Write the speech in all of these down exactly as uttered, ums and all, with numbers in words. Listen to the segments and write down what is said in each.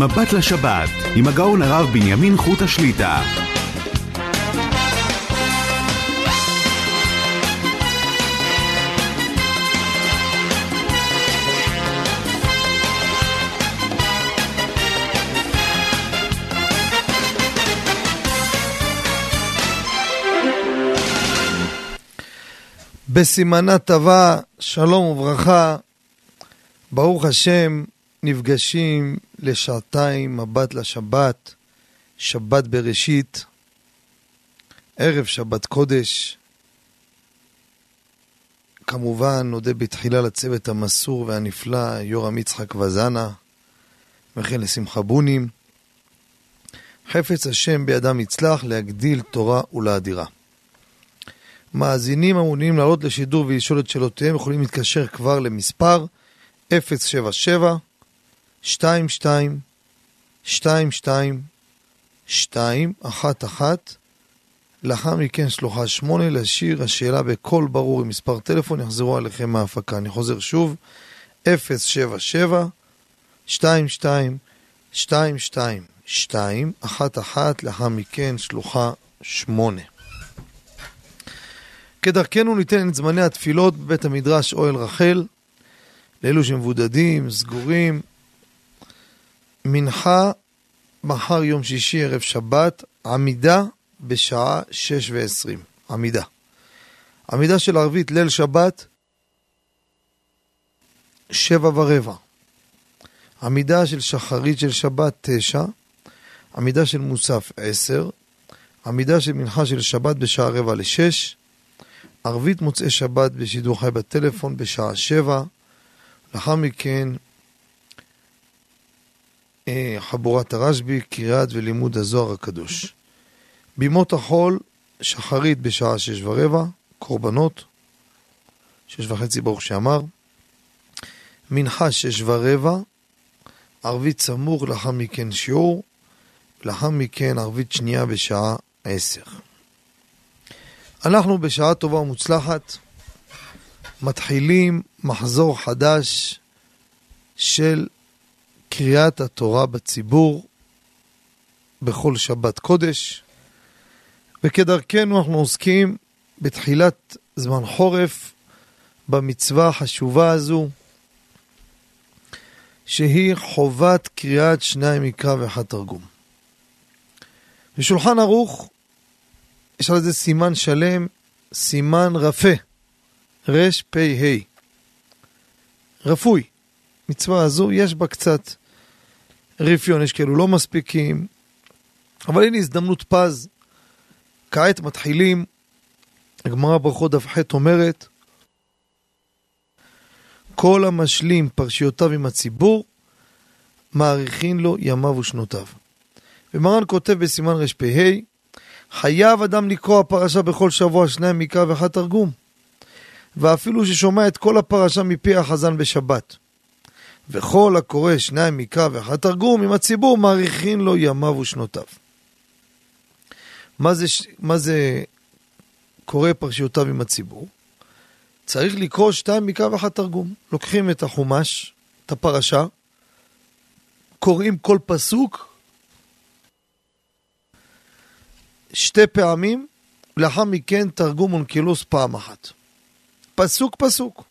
מבט לשבת עם הגאון הרב בנימין חותה שליט"א. בסימנה טבע, שלום וברכה, ברוך השם, נפגשים לשעתיים מבט לשבת, שבת בראשית, ערב שבת קודש. כמובן נודה בתחילה לצוות המסור והנפלא, יורם יצחק וזנה, וכן לשמחה בונים. חפץ השם בידם יצלח להגדיל תורה ולאדירה. מאזינים המעוניינים לעלות לשידור ולשאול את שאלותיהם יכולים להתקשר כבר למספר אפס שבע שבע שתיים שתיים שתיים שתיים שתיים אחת אחת, לאחר מכן שלוחה שמונה, להשאיר השאלה בקול ברור עם מספר טלפון, יחזרו עליכם מההפקה. אני חוזר שוב, אפס שבע שבע שתיים שתיים שתיים שתיים שתיים אחת אחת, לאחר מכן שלוחה שמונה. כדרכנו ניתן את זמני התפילות בבית המדרש אוהל רחל, לאלו שמבודדים, סגורים. מנחה מחר יום שישי ערב שבת, עמידה בשעה שש ועשרים, עמידה. עמידה של ערבית ליל שבת, שבע ורבע. עמידה של שחרית של שבת, תשע. עמידה של מוסף, עשר. עמידה של מנחה של שבת בשעה רבע לשש. ערבית מוצאי שבת בשידור חי בטלפון בשעה שבע. לאחר מכן חבורת הרשב"י, קריאת ולימוד הזוהר הקדוש. בימות החול, שחרית בשעה שש ורבע, קורבנות, שש וחצי ברוך שאמר, מנחה שש ורבע, ערבית סמוך, לאחר מכן שיעור, לאחר מכן ערבית שנייה בשעה עשר. אנחנו בשעה טובה ומוצלחת, מתחילים מחזור חדש של קריאת התורה בציבור בכל שבת קודש, וכדרכנו אנחנו עוסקים בתחילת זמן חורף במצווה החשובה הזו, שהיא חובת קריאת שניים מקרא ואחד תרגום. בשולחן ערוך יש על זה סימן שלם, סימן רפה, רש פי היי, רפוי. מצווה הזו יש בה קצת רפיון, יש כאלו לא מספיקים, אבל הנה הזדמנות פז. כעת מתחילים, הגמרא ברכות דף ח' אומרת, כל המשלים פרשיותיו עם הציבור, מאריכין לו ימיו ושנותיו. ומרן כותב בסימן רשפ"ה, חייב אדם לקרוא הפרשה בכל שבוע שניים מקרא ואחד תרגום, ואפילו ששומע את כל הפרשה מפי החזן בשבת. וכל הקורא שניים מקרא ואחד תרגום עם הציבור מאריכין לו ימיו ושנותיו. מה זה, מה זה קורא פרשיותיו עם הציבור? צריך לקרוא שתיים מקרא ואחד תרגום. לוקחים את החומש, את הפרשה, קוראים כל פסוק שתי פעמים, ולאחר מכן תרגום אונקילוס פעם אחת. פסוק פסוק.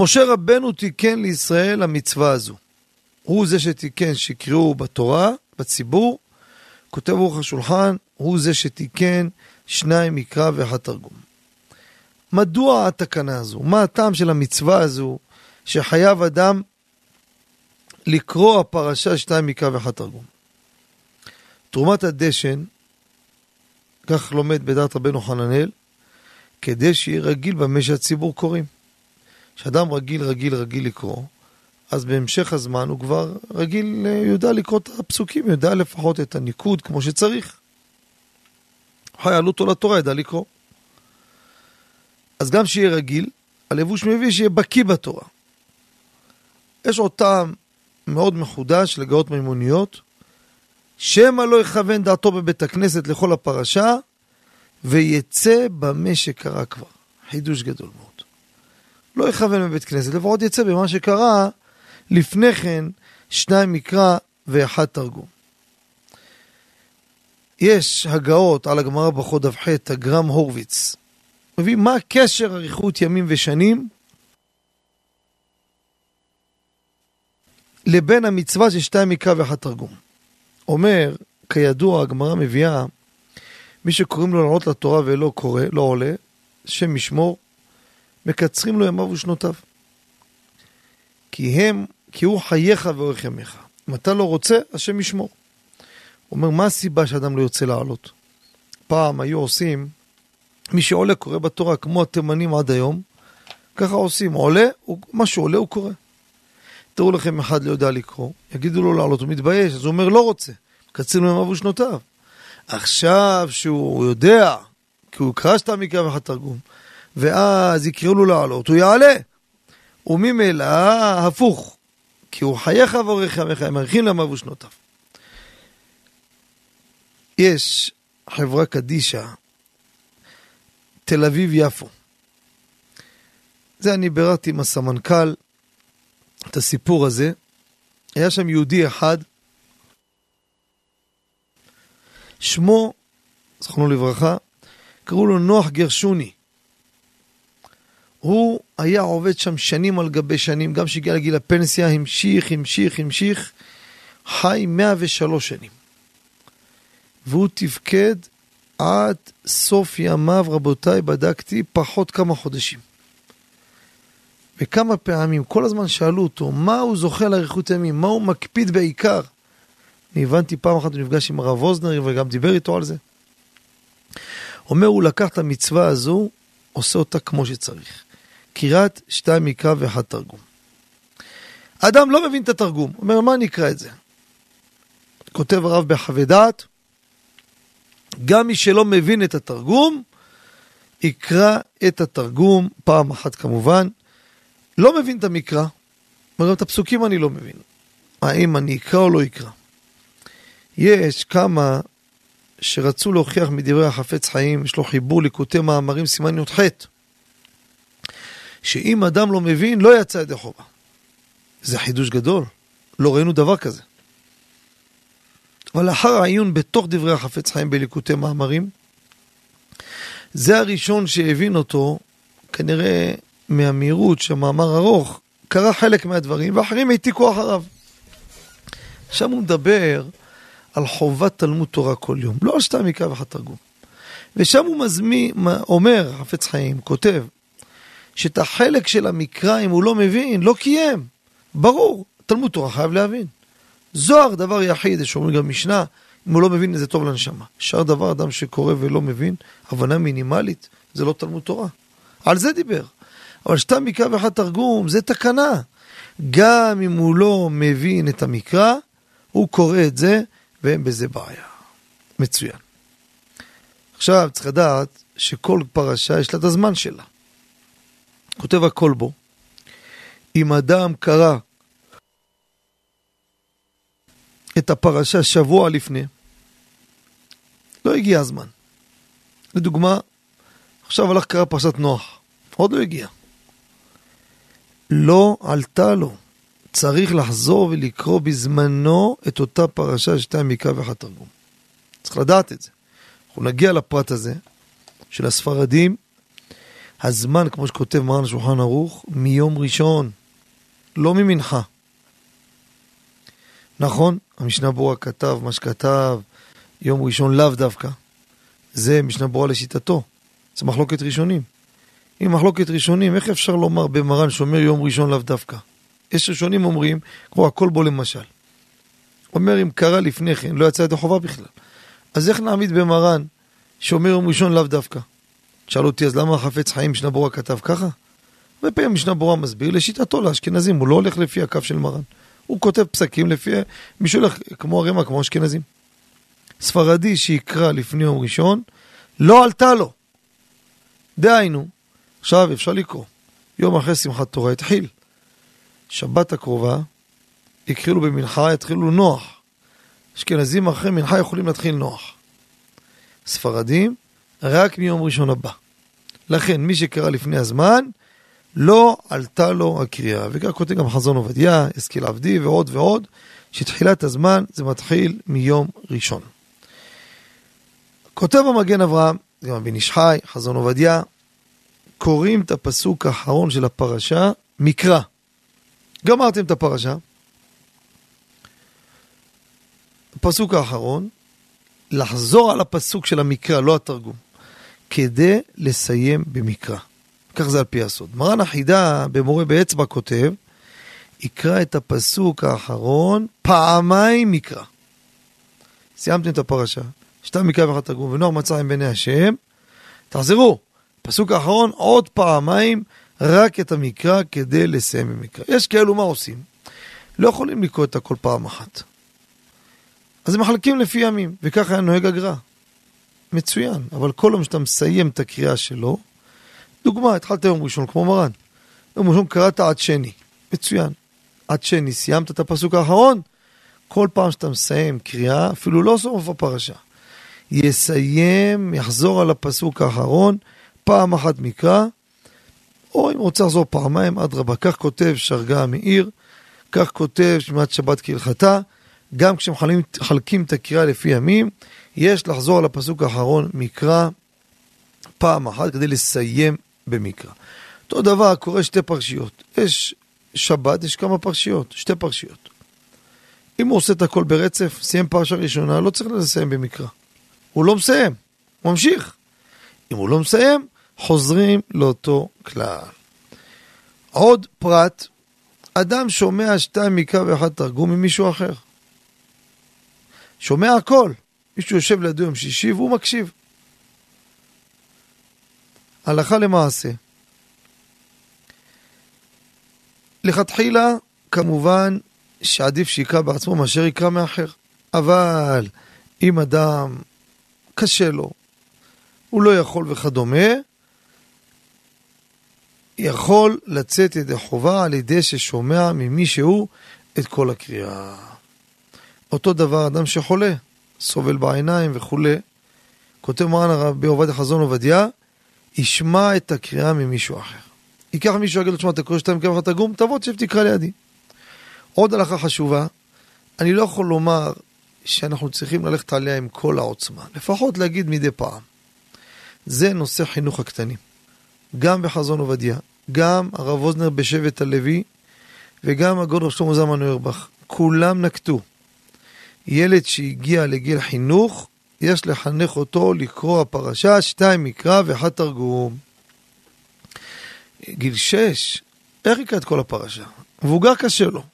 משה רבנו תיקן לישראל המצווה הזו. הוא זה שתיקן שקראו בתורה, בציבור, כותב ערוך השולחן, הוא זה שתיקן שניים מקרא ואחד תרגום. מדוע התקנה הזו? מה הטעם של המצווה הזו שחייב אדם לקרוא הפרשה שניים מקרא ואחד תרגום? תרומת הדשן, כך לומד בדעת רבנו חננאל, כדי שיהיה רגיל במה שהציבור קוראים. כשאדם רגיל, רגיל, רגיל לקרוא, אז בהמשך הזמן הוא כבר רגיל, יודע לקרוא את הפסוקים, יודע לפחות את הניקוד כמו שצריך. חיילות או לתורה ידע לקרוא. אז גם שיהיה רגיל, הלבוש מביא שיהיה בקיא בתורה. יש עוד טעם מאוד מחודש לגאות מימוניות, שמא לא יכוון דעתו בבית הכנסת לכל הפרשה, ויצא במה שקרה כבר. חידוש גדול מאוד. לא יכוון בבית כנסת, לפחות יצא במה שקרה לפני כן שניים מקרא ואחד תרגום. יש הגאות על הגמרא בחוד אבחת, הגרם הורוויץ. מביא מה הקשר אריכות ימים ושנים לבין המצווה של שתיים מקרא ואחד תרגום. אומר, כידוע הגמרא מביאה, מי שקוראים לו לעלות לתורה ולא קורא, לא עולה, שם משמור, מקצרים לו ימיו ושנותיו. כי הם, כי הוא חייך ואורך ימיך. אם אתה לא רוצה, השם ישמור. הוא אומר, מה הסיבה שאדם לא יוצא לעלות? פעם היו עושים, מי שעולה קורא בתורה, כמו התימנים עד היום, ככה עושים, עולה, הוא, מה שעולה הוא קורא. תראו לכם, אחד לא יודע לקרוא, יגידו לו לעלות, הוא מתבייש, אז הוא אומר, לא רוצה. מקצרים לו ימיו ושנותיו. עכשיו שהוא יודע, כי הוא יקרא שתיים מקרא ואחד תרגום, ואז יקראו לו לעלות, הוא יעלה. וממילא הפוך, כי הוא חייך ואורך ימיך, הם עריכים לימיו ושנותיו. יש חברה קדישה, תל אביב יפו. זה אני ביררתי עם הסמנכ"ל, את הסיפור הזה. היה שם יהודי אחד, שמו, זכרונו לברכה, קראו לו נוח גרשוני. הוא היה עובד שם שנים על גבי שנים, גם שהגיע לגיל הפנסיה, המשיך, המשיך, המשיך, חי מאה ושלוש שנים. והוא תפקד עד סוף ימיו, רבותיי, בדקתי, פחות כמה חודשים. וכמה פעמים, כל הזמן שאלו אותו, מה הוא זוכה לאריכות ימים, מה הוא מקפיד בעיקר? אני הבנתי פעם אחת, הוא נפגש עם הרב עוזנר, וגם דיבר איתו על זה. אומר, הוא לקח את המצווה הזו, עושה אותה כמו שצריך. קריאת שתיים מקרא ואחד תרגום. אדם לא מבין את התרגום, אומר, מה נקרא את זה? כותב הרב בחווה דעת, גם מי שלא מבין את התרגום, יקרא את התרגום, פעם אחת כמובן, לא מבין את המקרא, אבל גם את הפסוקים אני לא מבין, האם אני אקרא או לא אקרא. יש כמה שרצו להוכיח מדברי החפץ חיים, יש לו חיבור ליקוטי מאמרים סימן י"ח, שאם אדם לא מבין, לא יצא ידי חובה. זה חידוש גדול, לא ראינו דבר כזה. אבל אחר העיון בתוך דברי החפץ חיים בליקוטי מאמרים, זה הראשון שהבין אותו, כנראה מהמהירות שהמאמר ארוך, קרא חלק מהדברים, ואחרים העתיקו אחריו. שם הוא מדבר על חובת תלמוד תורה כל יום, לא על שתיים מקרא ואחד תרגום. ושם הוא מזמין, אומר, חפץ חיים, כותב, שאת החלק של המקרא, אם הוא לא מבין, לא קיים. ברור, תלמוד תורה חייב להבין. זוהר דבר יחיד, שאומרים גם משנה, אם הוא לא מבין, זה טוב לנשמה. שאר דבר אדם שקורא ולא מבין, הבנה מינימלית, זה לא תלמוד תורה. על זה דיבר. אבל שתיים מקרא ואחד תרגום, זה תקנה. גם אם הוא לא מבין את המקרא, הוא קורא את זה, ואין בזה בעיה. מצוין. עכשיו צריך לדעת שכל פרשה יש לה את הזמן שלה. כותב הכל בו. אם אדם קרא את הפרשה שבוע לפני, לא הגיע הזמן. לדוגמה, עכשיו הלך קרא פרשת נוח. עוד לא הגיע. לא עלתה לו. צריך לחזור ולקרוא בזמנו את אותה פרשה שתיים מקרא ואחד תרגום. צריך לדעת את זה. אנחנו נגיע לפרט הזה של הספרדים. הזמן, כמו שכותב מרן שולחן ערוך, מיום ראשון, לא ממנחה. נכון, המשנה ברורה כתב מה שכתב, יום ראשון לאו דווקא. זה משנה ברורה לשיטתו. זה מחלוקת ראשונים. אם מחלוקת ראשונים, איך אפשר לומר במרן שאומר יום ראשון לאו דווקא? יש ראשונים אומרים, כמו הכל בו למשל. אומר, אם קרה לפני כן, לא יצא את החובה בכלל. אז איך נעמיד במרן, שאומר יום ראשון לאו דווקא? שאל אותי, אז למה החפץ חיים משנה ברורה כתב ככה? ופעמים משנה ברורה מסביר לשיטתו לאשכנזים, הוא לא הולך לפי הקו של מרן. הוא כותב פסקים לפי, מישהו הולך כמו הרמ"א, כמו אשכנזים. ספרדי שיקרא לפני יום ראשון, לא עלתה לו. דהיינו, עכשיו אפשר לקרוא. יום אחרי שמחת תורה התחיל. שבת הקרובה, התחילו במנחה, התחילו נוח. אשכנזים אחרי מנחה יכולים להתחיל נוח. ספרדים, רק מיום ראשון הבא. לכן, מי שקרא לפני הזמן, לא עלתה לו הקריאה, וכך כותב גם חזון עובדיה, השכיל עבדי ועוד ועוד, שתחילת הזמן זה מתחיל מיום ראשון. כותב המגן אברהם, גם הבן איש חי, חזון עובדיה, קוראים את הפסוק האחרון של הפרשה, מקרא. גמרתם את הפרשה. הפסוק האחרון, לחזור על הפסוק של המקרא, לא התרגום, כדי לסיים במקרא. כך זה על פי הסוד. מרן החידה במורה באצבע כותב, יקרא את הפסוק האחרון, פעמיים מקרא. סיימתם את הפרשה, שתיים מקרא ואחד תרגום, ונוח מצא עם בני השם, תחזרו, פסוק האחרון, עוד פעמיים, רק את המקרא, כדי לסיים במקרא. יש כאלו מה עושים? לא יכולים לקרוא את הכל פעם אחת. אז הם מחלקים לפי ימים, וככה היה נוהג הגר"א. מצוין, אבל כל יום שאתה מסיים את הקריאה שלו, דוגמה, התחלת יום ראשון, כמו מרן. יום ראשון קראת עד שני, מצוין. עד שני, סיימת את הפסוק האחרון, כל פעם שאתה מסיים קריאה, אפילו לא סוף הפרשה. יסיים, יחזור על הפסוק האחרון, פעם אחת מקרא, או אם רוצה לחזור פעמיים, אדרבה. כך כותב שרגא מאיר, כך כותב שמירת שבת כהלכתה, גם כשמחלקים את הקריאה לפי ימים, יש לחזור על הפסוק האחרון מקרא פעם אחת כדי לסיים במקרא. אותו דבר קורה שתי פרשיות. יש שבת, יש כמה פרשיות, שתי פרשיות. אם הוא עושה את הכל ברצף, סיים פרשה ראשונה, לא צריך לסיים במקרא. הוא לא מסיים, הוא ממשיך. אם הוא לא מסיים, חוזרים לאותו כלל. עוד פרט, אדם שומע שתיים מקרא ואחד תרגום ממישהו אחר. שומע הכל. מישהו יושב לידו יום שישי והוא מקשיב. הלכה למעשה. לכתחילה, כמובן, שעדיף שיקרא בעצמו מאשר יקרא מאחר. אבל אם אדם קשה לו, הוא לא יכול וכדומה, יכול לצאת ידי חובה על ידי ששומע ממישהו את כל הקריאה. אותו דבר אדם שחולה, סובל בעיניים וכו'. כותב מרן הרב עובדיה חזון עובדיה, ישמע את הקריאה ממישהו אחר. ייקח מישהו יגיד לו, תשמע, אתה קורא שתיים מקרא ואחד תרגום, תבוא תשב תקרא לידי. עוד הלכה חשובה, אני לא יכול לומר שאנחנו צריכים ללכת עליה עם כל העוצמה, לפחות להגיד מדי פעם. זה נושא חינוך הקטנים. גם בחזון עובדיה, גם הרב אוזנר בשבט הלוי, וגם אגרות משה מוזמן נוירבך. כולם נקטו. ילד שהגיע לגיל חינוך, יש לחנך אותו לקרוא הפרשה, שתיים מקרא ואחד תרגום. גיל שש, איך יקרא את כל הפרשה? מבוגר קשה לו.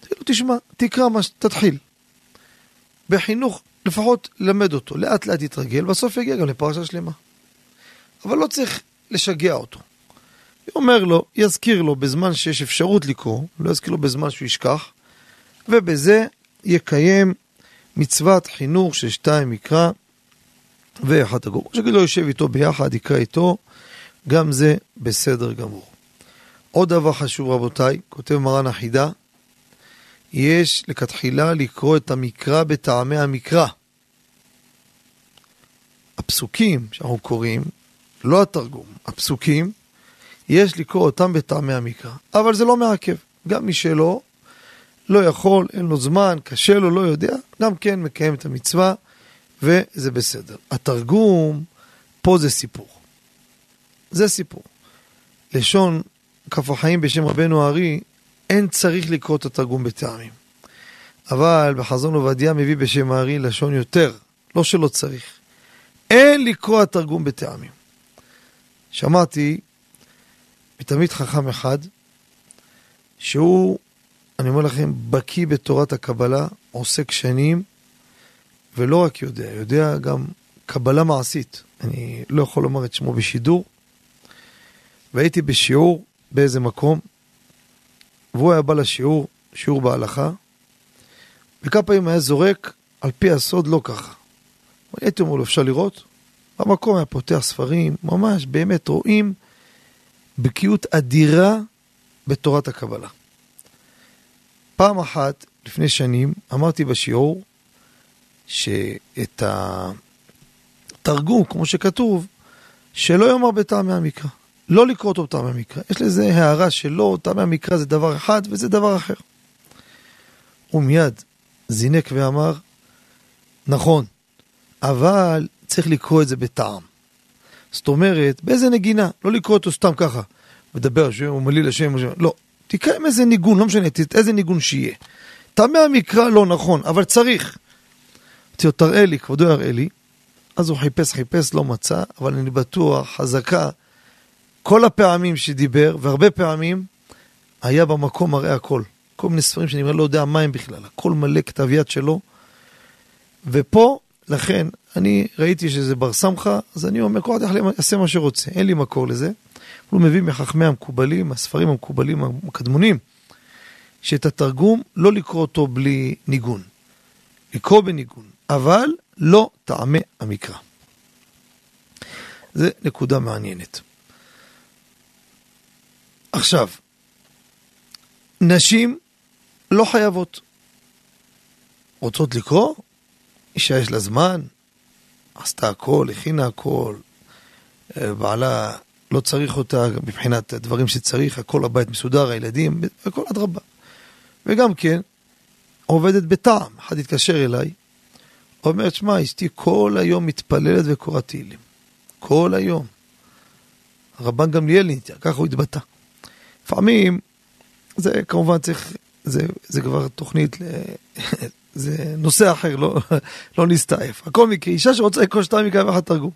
תגיד לו, תשמע, תקרא מה שתתחיל. בחינוך, לפחות למד אותו, לאט לאט יתרגל, בסוף יגיע גם לפרשה שלמה. אבל לא צריך לשגע אותו. הוא אומר לו, יזכיר לו בזמן שיש אפשרות לקרוא, לא יזכיר לו בזמן שהוא ישכח, ובזה יקיים מצוות חינוך של שתיים מקרא ואחד תרגום. שגיד לו יושב איתו ביחד, יקרא איתו, גם זה בסדר גמור. עוד דבר חשוב רבותיי, כותב מרן החידה, יש לכתחילה לקרוא את המקרא בטעמי המקרא. הפסוקים שאנחנו קוראים, לא התרגום, הפסוקים, יש לקרוא אותם בטעמי המקרא, אבל זה לא מעכב, גם מי שלא, לא יכול, אין לו זמן, קשה לו, לא יודע, גם כן מקיים את המצווה, וזה בסדר. התרגום, פה זה סיפור. זה סיפור. לשון כף החיים בשם רבנו הארי, אין צריך לקרוא את התרגום בטעמים. אבל בחזון עובדיה מביא בשם הארי לשון יותר, לא שלא צריך. אין לקרוא את התרגום בטעמים. שמעתי, מתלמיד חכם אחד, שהוא אני אומר לכם, בקיא בתורת הקבלה, עוסק שנים, ולא רק יודע, יודע גם קבלה מעשית. אני לא יכול לומר את שמו בשידור, והייתי בשיעור באיזה מקום, והוא היה בא לשיעור, שיעור בהלכה, וכמה פעמים היה זורק, על פי הסוד לא ככה. הייתי אומר לו, אפשר לראות? במקום היה פותח ספרים, ממש באמת רואים בקיאות אדירה בתורת הקבלה. פעם אחת, לפני שנים, אמרתי בשיעור, שאת התרגום, כמו שכתוב, שלא יאמר בטעמי המקרא. לא לקרוא אותו טעם המקרא. יש לזה הערה שלא, טעם המקרא זה דבר אחד וזה דבר אחר. ומיד זינק ואמר, נכון, אבל צריך לקרוא את זה בטעם. זאת אומרת, באיזה נגינה, לא לקרוא אותו סתם ככה, מדבר שם, הוא מליל השם, לא, תקיים איזה ניגון, לא משנה, איזה ניגון שיהיה. טעמי המקרא לא נכון, אבל צריך. תראה לי, כבודו יראה לי, אז הוא חיפש, חיפש, לא מצא, אבל אני בטוח, חזקה, כל הפעמים שדיבר, והרבה פעמים, היה במקום מראה הכל. כל מיני ספרים שאני לא יודע מה הם בכלל, הכל מלא כתב יד שלו, ופה, לכן, אני ראיתי שזה בר סמכה, אז אני אומר, כל אחד יעשה מה שרוצה, אין לי מקור לזה. הוא מביא מחכמי המקובלים, הספרים המקובלים הקדמונים, שאת התרגום לא לקרוא אותו בלי ניגון. לקרוא בניגון, אבל לא טעמי המקרא. זה נקודה מעניינת. עכשיו, נשים לא חייבות. רוצות לקרוא? אישה יש לה זמן, עשתה הכל, הכינה הכל, בעלה לא צריך אותה מבחינת הדברים שצריך, הכל הבית מסודר, הילדים, הכל עד רבה. וגם כן, עובדת בטעם, אחד התקשר אליי, אומרת, שמע, אשתי כל היום מתפללת וקוראת תהילים. כל היום. רבן גמליאל, ככה הוא התבטא. לפעמים, זה כמובן צריך, זה, זה כבר תוכנית ל... זה נושא אחר, לא, לא נסתעף. הכל מקרה, אישה שרוצה לקרוא שתיים מקרה ואחת תרגום.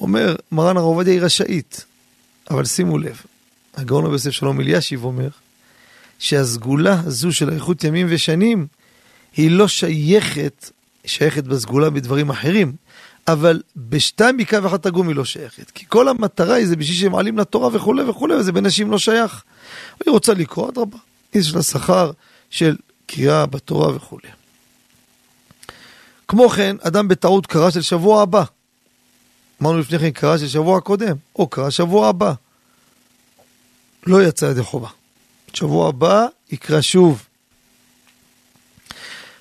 אומר, מרן הרב עובדיה היא רשאית, אבל שימו לב, הגאון רבי יוסף שלום אלישיב אומר, שהסגולה הזו של איכות ימים ושנים, היא לא שייכת, שייכת בסגולה בדברים אחרים, אבל בשתיים מקרה ואחת תרגום היא לא שייכת, כי כל המטרה היא זה בשביל שהם מעלים לתורה וכו' וכו', וזה בנשים לא שייך. היא רוצה לקרוא, עד רבה, יש לה שכר של קריאה בתורה וכו'. כמו כן, אדם בטעות קרא של שבוע הבא. אמרנו לפני כן קרא של שבוע הקודם, או קרא שבוע הבא. לא יצא ידי חובה. שבוע הבא יקרא שוב.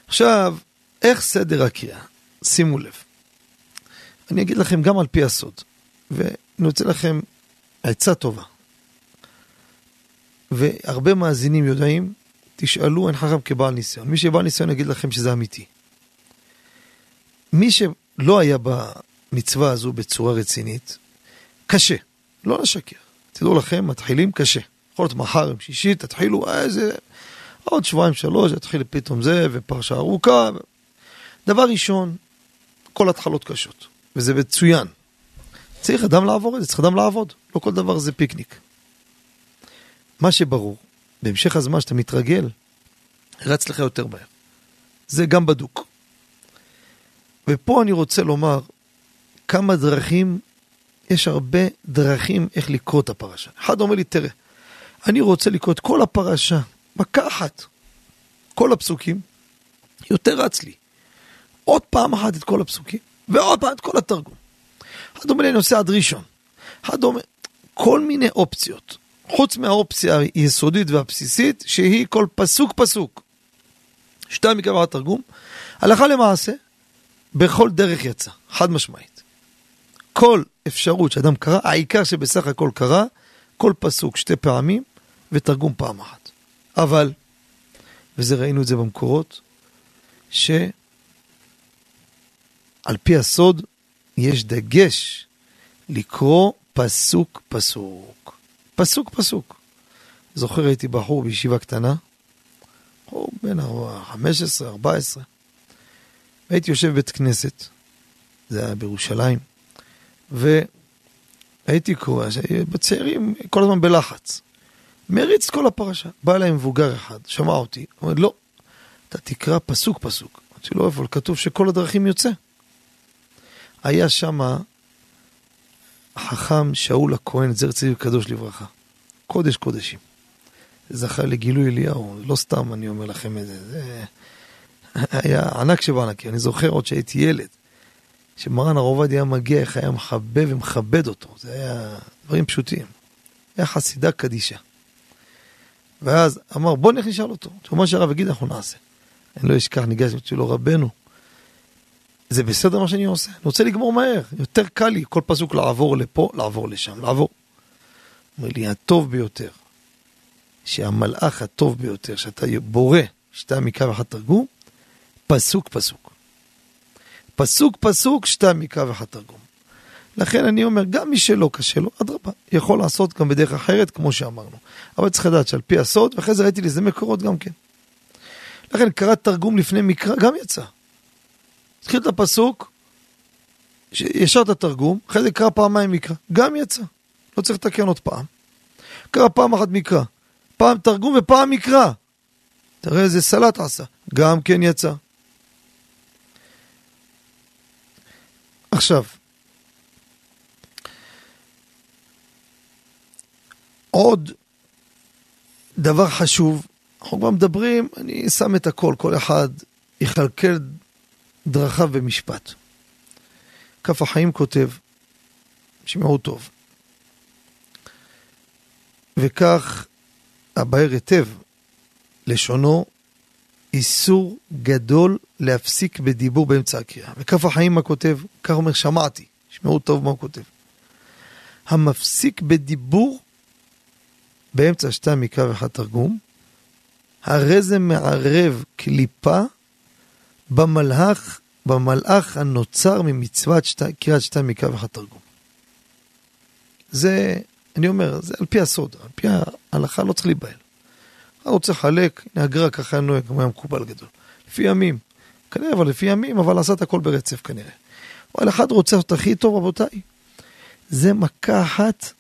עכשיו, איך סדר הקריאה? שימו לב. אני אגיד לכם גם על פי הסוד, ונוצא לכם עצה טובה. והרבה מאזינים יודעים, תשאלו, אין חכם כבעל ניסיון. מי שבעל ניסיון יגיד לכם שזה אמיתי. מי שלא היה במצווה הזו בצורה רצינית, קשה. לא נשקר. תדעו לכם, מתחילים קשה. יכול להיות מחר, שישית, תתחילו איזה... עוד שבועיים, שלוש, תתחיל פתאום זה, ופרשה ארוכה. דבר ראשון, כל התחלות קשות. וזה מצוין. צריך אדם לעבור, צריך אדם לעבוד. לא כל דבר זה פיקניק. מה שברור, בהמשך הזמן שאתה מתרגל, רץ לך יותר מהר. זה גם בדוק. ופה אני רוצה לומר, כמה דרכים, יש הרבה דרכים איך לקרוא את הפרשה. אחד אומר לי, תראה, אני רוצה לקרוא את כל הפרשה, מכה אחת, כל הפסוקים, יותר רץ לי. עוד פעם אחת את כל הפסוקים, ועוד פעם את כל התרגום. אחד אומר לי, אני עושה עד ראשון. אחד אומר, כל מיני אופציות. חוץ מהאופציה היסודית והבסיסית, שהיא כל פסוק פסוק. שתיים מקבע התרגום, הלכה למעשה, בכל דרך יצא, חד משמעית. כל אפשרות שאדם קרא, העיקר שבסך הכל קרא, כל פסוק שתי פעמים, ותרגום פעם אחת. אבל, וזה ראינו את זה במקורות, שעל פי הסוד, יש דגש לקרוא פסוק פסוק. פסוק פסוק. זוכר הייתי בחור בישיבה קטנה, בחור בין חמש עשרה, ארבע עשרה, והייתי יושב בית כנסת, זה היה בירושלים, והייתי קורא, בצעירים כל הזמן בלחץ, מריץ כל הפרשה, בא אליי מבוגר אחד, שמע אותי, אומר לא, אתה תקרא פסוק פסוק, אמרתי לו איפה, כתוב שכל הדרכים יוצא. היה שמה, חכם שאול הכהן, זר צדיק וקדוש לברכה. קודש קודשים. זכה לגילוי אליהו, לא סתם אני אומר לכם את זה. זה... היה ענק שבענקי. אני זוכר עוד שהייתי ילד, שמרן הרב עובדיה היה מגיע, איך היה מחבב ומכבד אותו. זה היה דברים פשוטים. היה חסידה קדישה. ואז אמר, בוא נלך נשאל אותו. שמה שהרב יגיד, אנחנו נעשה. אני לא אשכח, ניגש שלו רבנו. זה בסדר מה שאני עושה. אני רוצה לגמור מהר. יותר קל לי כל פסוק לעבור לפה, לעבור לשם, לעבור. אומר לי, הטוב ביותר, שהמלאך הטוב ביותר, שאתה בורא, שאתה מקו אחד תרגום, פסוק פסוק. פסוק פסוק, שאתה מקו אחד תרגום. לכן אני אומר, גם מי שלא קשה לו, אדרבה, יכול לעשות גם בדרך אחרת, כמו שאמרנו. אבל צריך לדעת שעל פי הסוד, ואחרי זה ראיתי לזה מקורות גם כן. לכן קראת תרגום לפני מקרא, גם יצא. התחיל את הפסוק, ישר את התרגום, אחרי זה קרא פעמיים מקרא, גם יצא. לא צריך לתקן עוד פעם. קרא פעם אחת מקרא, פעם תרגום ופעם מקרא. תראה איזה סלט עשה, גם כן יצא. עכשיו, עוד דבר חשוב, אנחנו כבר מדברים, אני שם את הכל, כל אחד יחלקל דרכיו במשפט. כף החיים כותב, שמעו טוב, וכך הבאר היטב לשונו, איסור גדול להפסיק בדיבור באמצע הקריאה. וכף החיים מה כותב? כך אומר, שמעתי, שמעו טוב מה הוא כותב. המפסיק בדיבור באמצע שתי המקרא ואחד תרגום, הרי זה מערב קליפה במלאך, במלאך הנוצר ממצוות קריאת שתי המקרא ואחד תרגום. זה, אני אומר, זה על פי הסוד, על פי ההלכה לא צריך להיבהל. אני רוצה חלק, נהגרה ככה נוהג, כמו היה מקובל גדול. לפי ימים, כנראה, אבל לפי ימים, אבל עשה את הכל ברצף כנראה. אבל אחד רוצה את הכי טוב, רבותיי. זה מכה אחת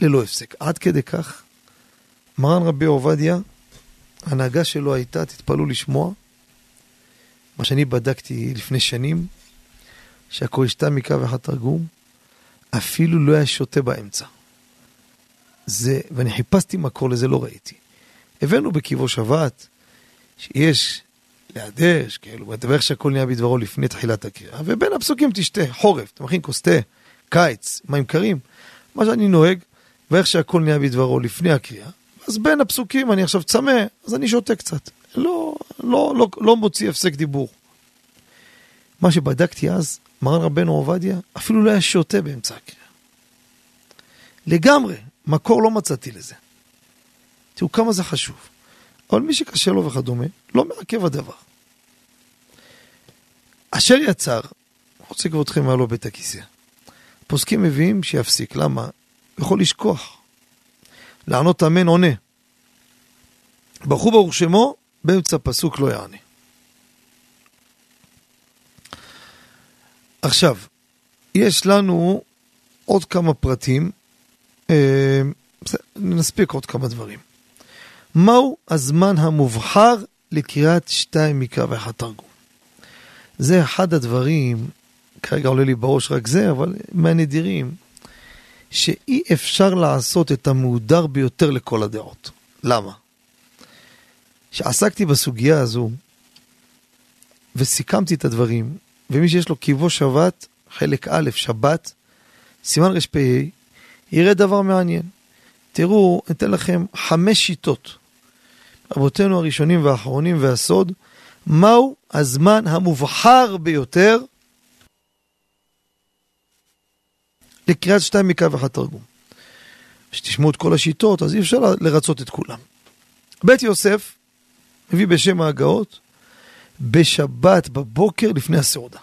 ללא הפסק. עד כדי כך, מרן רבי עובדיה, הנהגה שלו הייתה, תתפלו לשמוע, מה שאני בדקתי לפני שנים, שהכל השתה מקו אחד תרגום, אפילו לא היה שותה באמצע. זה, ואני חיפשתי מקור לזה, לא ראיתי. הבאנו בכיוו שבת, שיש להדש, כאילו, ואיך שהכל נהיה בדברו לפני תחילת הקריאה, ובין הפסוקים תשתה, חורף, אתה מכין כוסתה, קיץ, מים קרים, מה שאני נוהג, ואיך שהכל נהיה בדברו לפני הקריאה, אז בין הפסוקים אני עכשיו צמא, אז אני שותה קצת. לא, לא, לא, לא מוציא הפסק דיבור. מה שבדקתי אז, מרן רבנו עובדיה, אפילו לא היה שותה באמצע הקריאה. לגמרי, מקור לא מצאתי לזה. תראו כמה זה חשוב. אבל מי שקשה לו וכדומה, לא מעכב הדבר. אשר יצר, רוצה כבר אתכם מעלו בית הכיסא. פוסקים מביאים שיפסיק. למה? יכול לשכוח. לענות אמן עונה. ברכו ברוך שמו, באמצע פסוק לא יענה. עכשיו, יש לנו עוד כמה פרטים. נספיק עוד כמה דברים. מהו הזמן המובחר לקריאת שתיים מקרא ואחד תרגום? זה אחד הדברים, כרגע עולה לי בראש רק זה, אבל מהנדירים, שאי אפשר לעשות את המהודר ביותר לכל הדעות. למה? שעסקתי בסוגיה הזו, וסיכמתי את הדברים, ומי שיש לו כיוו שבת, חלק א', שבת, סימן רשפה, יראה דבר מעניין. תראו, אתן לכם חמש שיטות, רבותינו הראשונים והאחרונים והסוד, מהו הזמן המובחר ביותר לקריאת שתיים מקרא ואחד תרגום. כשתשמעו את כל השיטות, אז אי אפשר לרצות את כולם. בית יוסף מביא בשם ההגאות, בשבת בבוקר לפני הסעודה.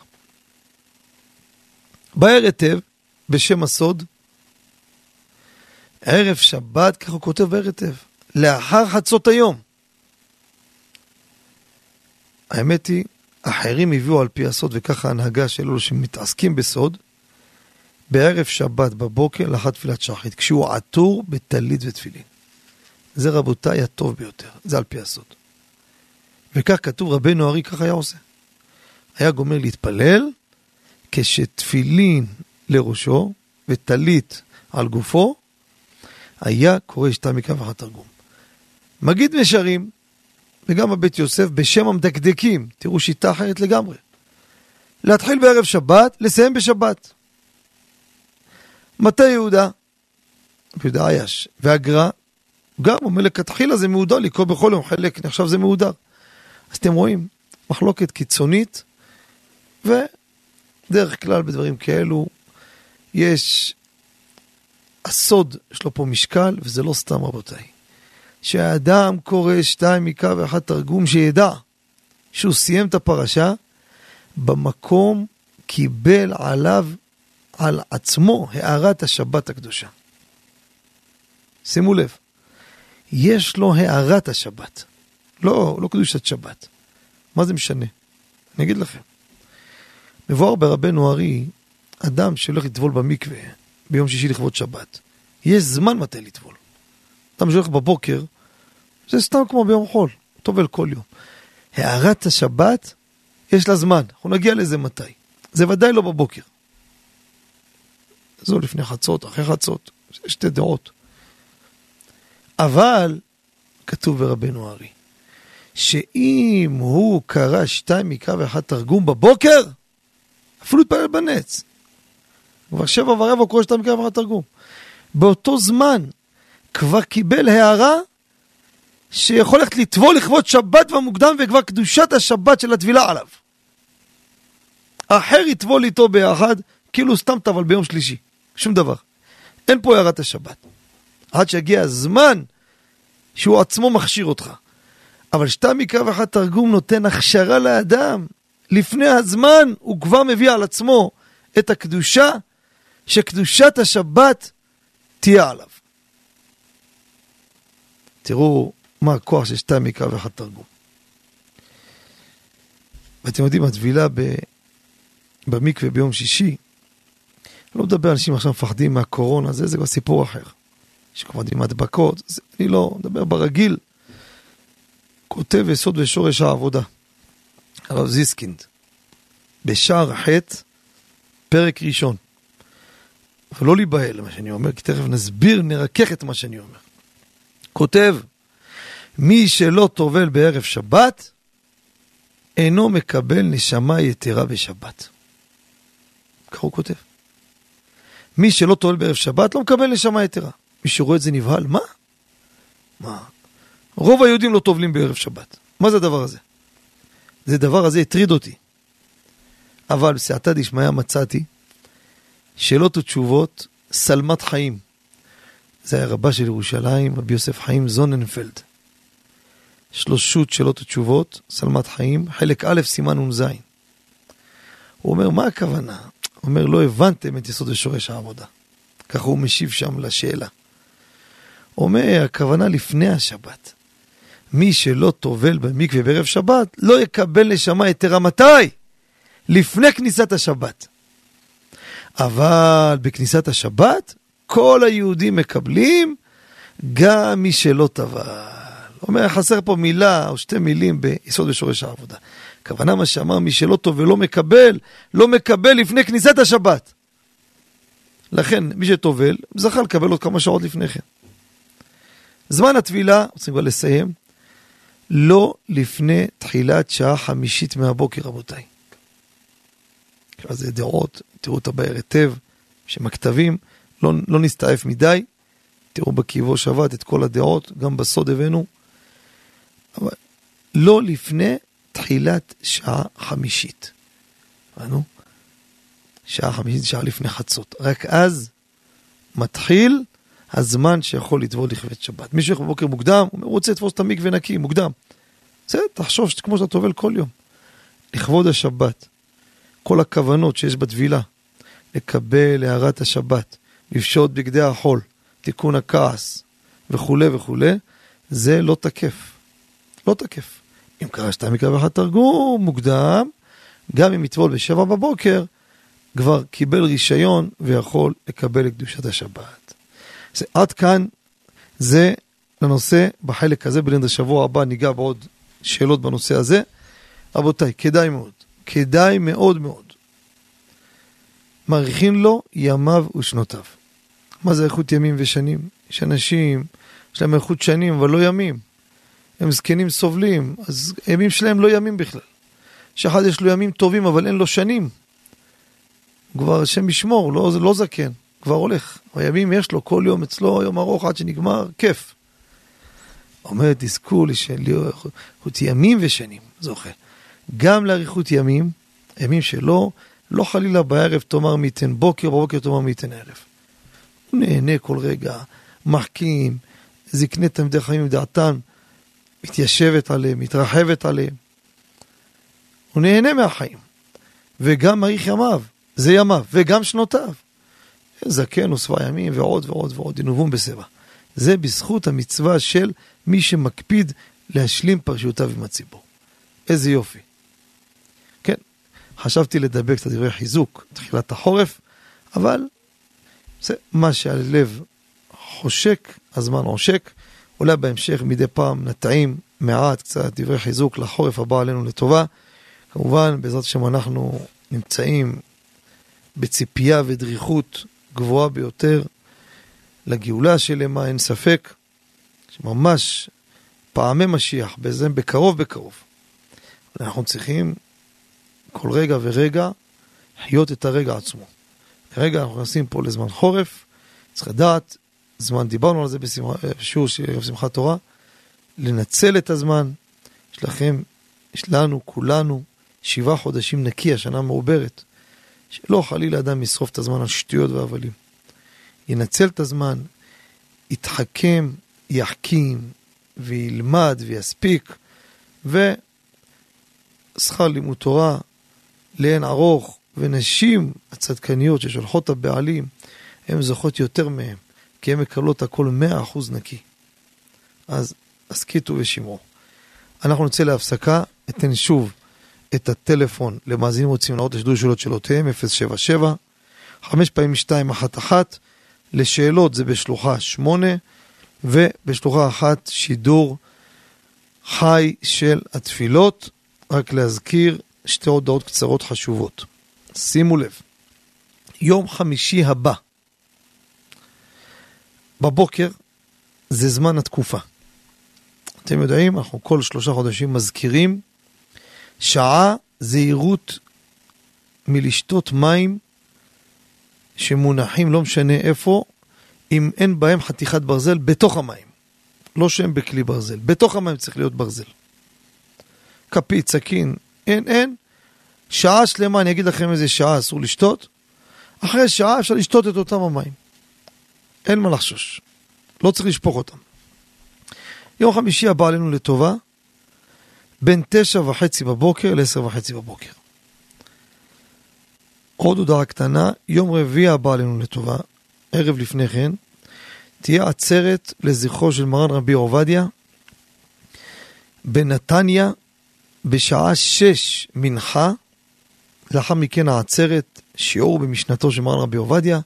באר היטב, בשם הסוד, ערב שבת, כך הוא כותב בערב טב, לאחר חצות היום. האמת היא, אחרים הביאו על פי הסוד, וכך ההנהגה שלו שמתעסקים בסוד, בערב שבת בבוקר, לאחר תפילת שחרית, כשהוא עטור בתלית ותפילין. זה רבותיי הטוב ביותר, זה על פי הסוד. וכך כתוב רבנו הרי, כך היה עושה. היה גומר להתפלל, כשתפילין לראשו, ותלית על גופו, היה קורא שתה מקרא ואחד תרגום. מגיד משרים, וגם הבית יוסף, בשם המדקדקים, תראו שיטה אחרת לגמרי. להתחיל בערב שבת, לסיים בשבת. מתי יהודה? יהודה עייש. והגר"א, גם אומר לכתחילה זה מהודר, לקרוא בכל יום חלק, נחשב זה מהודר. אז אתם רואים, מחלוקת קיצונית, ודרך כלל בדברים כאלו, יש הסוד יש לו פה משקל, וזה לא סתם רבותיי. שהאדם קורא שתיים מקרא ואחד תרגום, שידע שהוא סיים את הפרשה, במקום קיבל עליו, על עצמו, הערת השבת הקדושה. שימו לב, יש לו הערת השבת, לא, לא קדושת שבת. מה זה משנה? אני אגיד לכם. מבואר ברבנו הרי, אדם שהולך לטבול במקווה, ביום שישי לכבוד שבת, יש זמן מתי לטבול. אדם שהולך בבוקר, זה סתם כמו ביום חול, טובל כל יום. הערת השבת, יש לה זמן, אנחנו נגיע לזה מתי. זה ודאי לא בבוקר. זו לפני חצות, אחרי חצות, שתי דעות. אבל, כתוב ברבנו הרי, שאם הוא קרא שתיים מקרא ואחד תרגום בבוקר, אפילו התפלל בנץ. כבר שבע ורבע הוא קורא שתיים מקרא ואחד תרגום. באותו זמן, כבר קיבל הערה, שיכול ללכת לטבול לכבוד שבת והמוקדם, וכבר קדושת השבת של הטבילה עליו. אחר יטבול איתו ביחד, כאילו סתם טבל ביום שלישי, שום דבר. אין פה הערת השבת. עד שהגיע הזמן, שהוא עצמו מכשיר אותך. אבל שתיים מקרא ואחד תרגום נותן הכשרה לאדם. לפני הזמן הוא כבר מביא על עצמו את הקדושה, שקדושת השבת תהיה עליו. תראו מה הכוח של שתיים מקרא ואחד תרגום. ואתם יודעים, הטבילה במקווה ביום שישי, לא מדבר, אנשים עכשיו מפחדים מהקורונה, זה, זה כבר סיפור אחר. יש כבר הדבקות, אני לא מדבר ברגיל. כותב יסוד ושורש העבודה, הרב זיסקינד, בשער ח' פרק ראשון. ולא להיבהל מה שאני אומר, כי תכף נסביר, נרכך את מה שאני אומר. כותב, מי שלא טובל בערב שבת, אינו מקבל נשמה יתרה בשבת. כך הוא כותב. מי שלא טובל בערב שבת, לא מקבל נשמה יתרה. מי שרואה את זה נבהל, מה? מה? רוב היהודים לא טובלים בערב שבת. מה זה הדבר הזה? זה דבר הזה הטריד אותי. אבל בסייעתא דשמיא מצאתי שאלות ותשובות שלמת חיים. זה היה רבה של ירושלים, רבי יוסף חיים זוננפלד. שלושות שאלות ותשובות, שלמת חיים, חלק א' סימן נ"ז. הוא אומר, מה הכוונה? הוא אומר, לא הבנתם את יסוד ושורש העבודה. ככה הוא משיב שם לשאלה. הוא אומר, הכוונה לפני השבת. מי שלא טובל במקווה בערב שבת, לא יקבל נשמה יתרה מתי? לפני כניסת השבת. אבל בכניסת השבת, כל היהודים מקבלים, גם מי שלא טבל. הוא אומר, חסר פה מילה או שתי מילים ביסוד ושורש העבודה. הכוונה מה שאמר, מי שלא טובל לא מקבל, לא מקבל לפני כניסת השבת. לכן, מי שטובל, זכה לקבל עוד כמה שעות לפני כן. זמן התפילה, רוצים כבר לסיים, לא לפני תחילת שעה חמישית מהבוקר, רבותיי. עכשיו זה דעות, תראו אותה בער היטב, שמכתבים, לא, לא נסתעף מדי, תראו בקיבו שבת את כל הדעות, גם בסוד הבאנו, אבל לא לפני תחילת שעה חמישית. ראינו? שעה חמישית, שעה לפני חצות. רק אז מתחיל הזמן שיכול לטבול לכבוד שבת. מי שיכול בבוקר מוקדם, הוא רוצה לתפוס את המקווה ונקי, מוקדם. זה, תחשוב כמו שאתה טובל כל יום. לכבוד השבת, כל הכוונות שיש בטבילה, לקבל הערת השבת, לפשוט בגדי החול, תיקון הכעס, וכו' וכו', זה לא תקף. לא תקף. אם קרא שתיים מקרא ואחד תרגום, מוקדם, גם אם יטבול בשבע בבוקר, כבר קיבל רישיון ויכול לקבל את קדושת השבת. אז עד כאן זה לנושא בחלק הזה, בלינד השבוע הבא ניגע בעוד שאלות בנושא הזה. רבותיי, כדאי מאוד, כדאי מאוד מאוד. מעריכים לו ימיו ושנותיו. מה זה איכות ימים ושנים? יש אנשים, יש להם איכות שנים אבל לא ימים. הם זקנים סובלים, אז ימים שלהם לא ימים בכלל. שאחד יש לו ימים טובים אבל אין לו שנים. כבר השם ישמור, לא, לא זקן, כבר הולך. הימים יש לו, כל יום אצלו, יום ארוך עד שנגמר, כיף. אומר, תזכו לי שאריכות ימים ושנים, זוכה. גם לאריכות ימים, ימים שלו, לא חלילה בערב תאמר מיתן בוקר, בבוקר תאמר מיתן ערב. הוא נהנה כל רגע, מחכים, זקני תלמידי חכמים דעתם, מתיישבת עליהם, מתרחבת עליהם. הוא נהנה מהחיים. וגם מאריך ימיו, זה ימיו, וגם שנותיו. זקן ושבע ימים ועוד ועוד ועוד, ינובון בסבע. זה בזכות המצווה של מי שמקפיד להשלים פרשיותיו עם הציבור. איזה יופי. כן, חשבתי לדבר קצת דברי חיזוק, תחילת החורף, אבל זה מה שהלב חושק, הזמן עושק, אולי בהמשך מדי פעם נטעים מעט קצת דברי חיזוק לחורף הבא עלינו לטובה. כמובן, בעזרת השם אנחנו נמצאים בציפייה ודריכות גבוהה ביותר לגאולה שלמה, אין ספק, שממש פעמי משיח, בזה בקרוב בקרוב. אנחנו צריכים כל רגע ורגע לחיות את הרגע עצמו. כרגע אנחנו נכנסים פה לזמן חורף, צריך לדעת, זמן, דיברנו על זה בשיעור של שמחת תורה, לנצל את הזמן, יש לכם, יש לנו, כולנו, שבעה חודשים נקי, השנה מעוברת, שלא חלילה אדם ישרוף את הזמן על שטויות והבלים. ינצל את הזמן, יתחכם, יחכים, וילמד ויספיק, ושכר לימוד תורה לאין ארוך, ונשים הצדקניות ששולחות הבעלים, הן זוכות יותר מהם, כי הן מקבלות הכל מאה אחוז נקי. אז הסכיתו ושמרו. אנחנו נצא להפסקה, אתן שוב את הטלפון למאזינים רוצים להעלות לשדול שאלות שלותיהם, אפס שבע שבע חמש שתיים אחת אחת, לשאלות זה בשלוחה שמונה, ובשלוחה אחת שידור חי של התפילות. רק להזכיר שתי הודעות קצרות חשובות. שימו לב, יום חמישי הבא בבוקר זה זמן התקופה. אתם יודעים, אנחנו כל שלושה חודשים מזכירים שעה זהירות מלשתות מים שמונחים, לא משנה איפה, אם אין בהם חתיכת ברזל בתוך המים. לא שהם בכלי ברזל, בתוך המים צריך להיות ברזל. כפית, סכין, אין, אין. שעה שלמה, אני אגיד לכם איזה שעה אסור לשתות. אחרי שעה אפשר לשתות את אותם המים. אין מה לחשוש. לא צריך לשפוך אותם. יום חמישי הבא עלינו לטובה, בין תשע וחצי בבוקר לעשר וחצי בבוקר. עוד הודעה קטנה, יום רביעי הבא עלינו לטובה, ערב לפני כן, תהיה עצרת לזכרו של מרן רבי עובדיה, בנתניה, בשעה שש מנחה, לאחר מכן העצרת, שיעור במשנתו של מרן רבי עובדיה,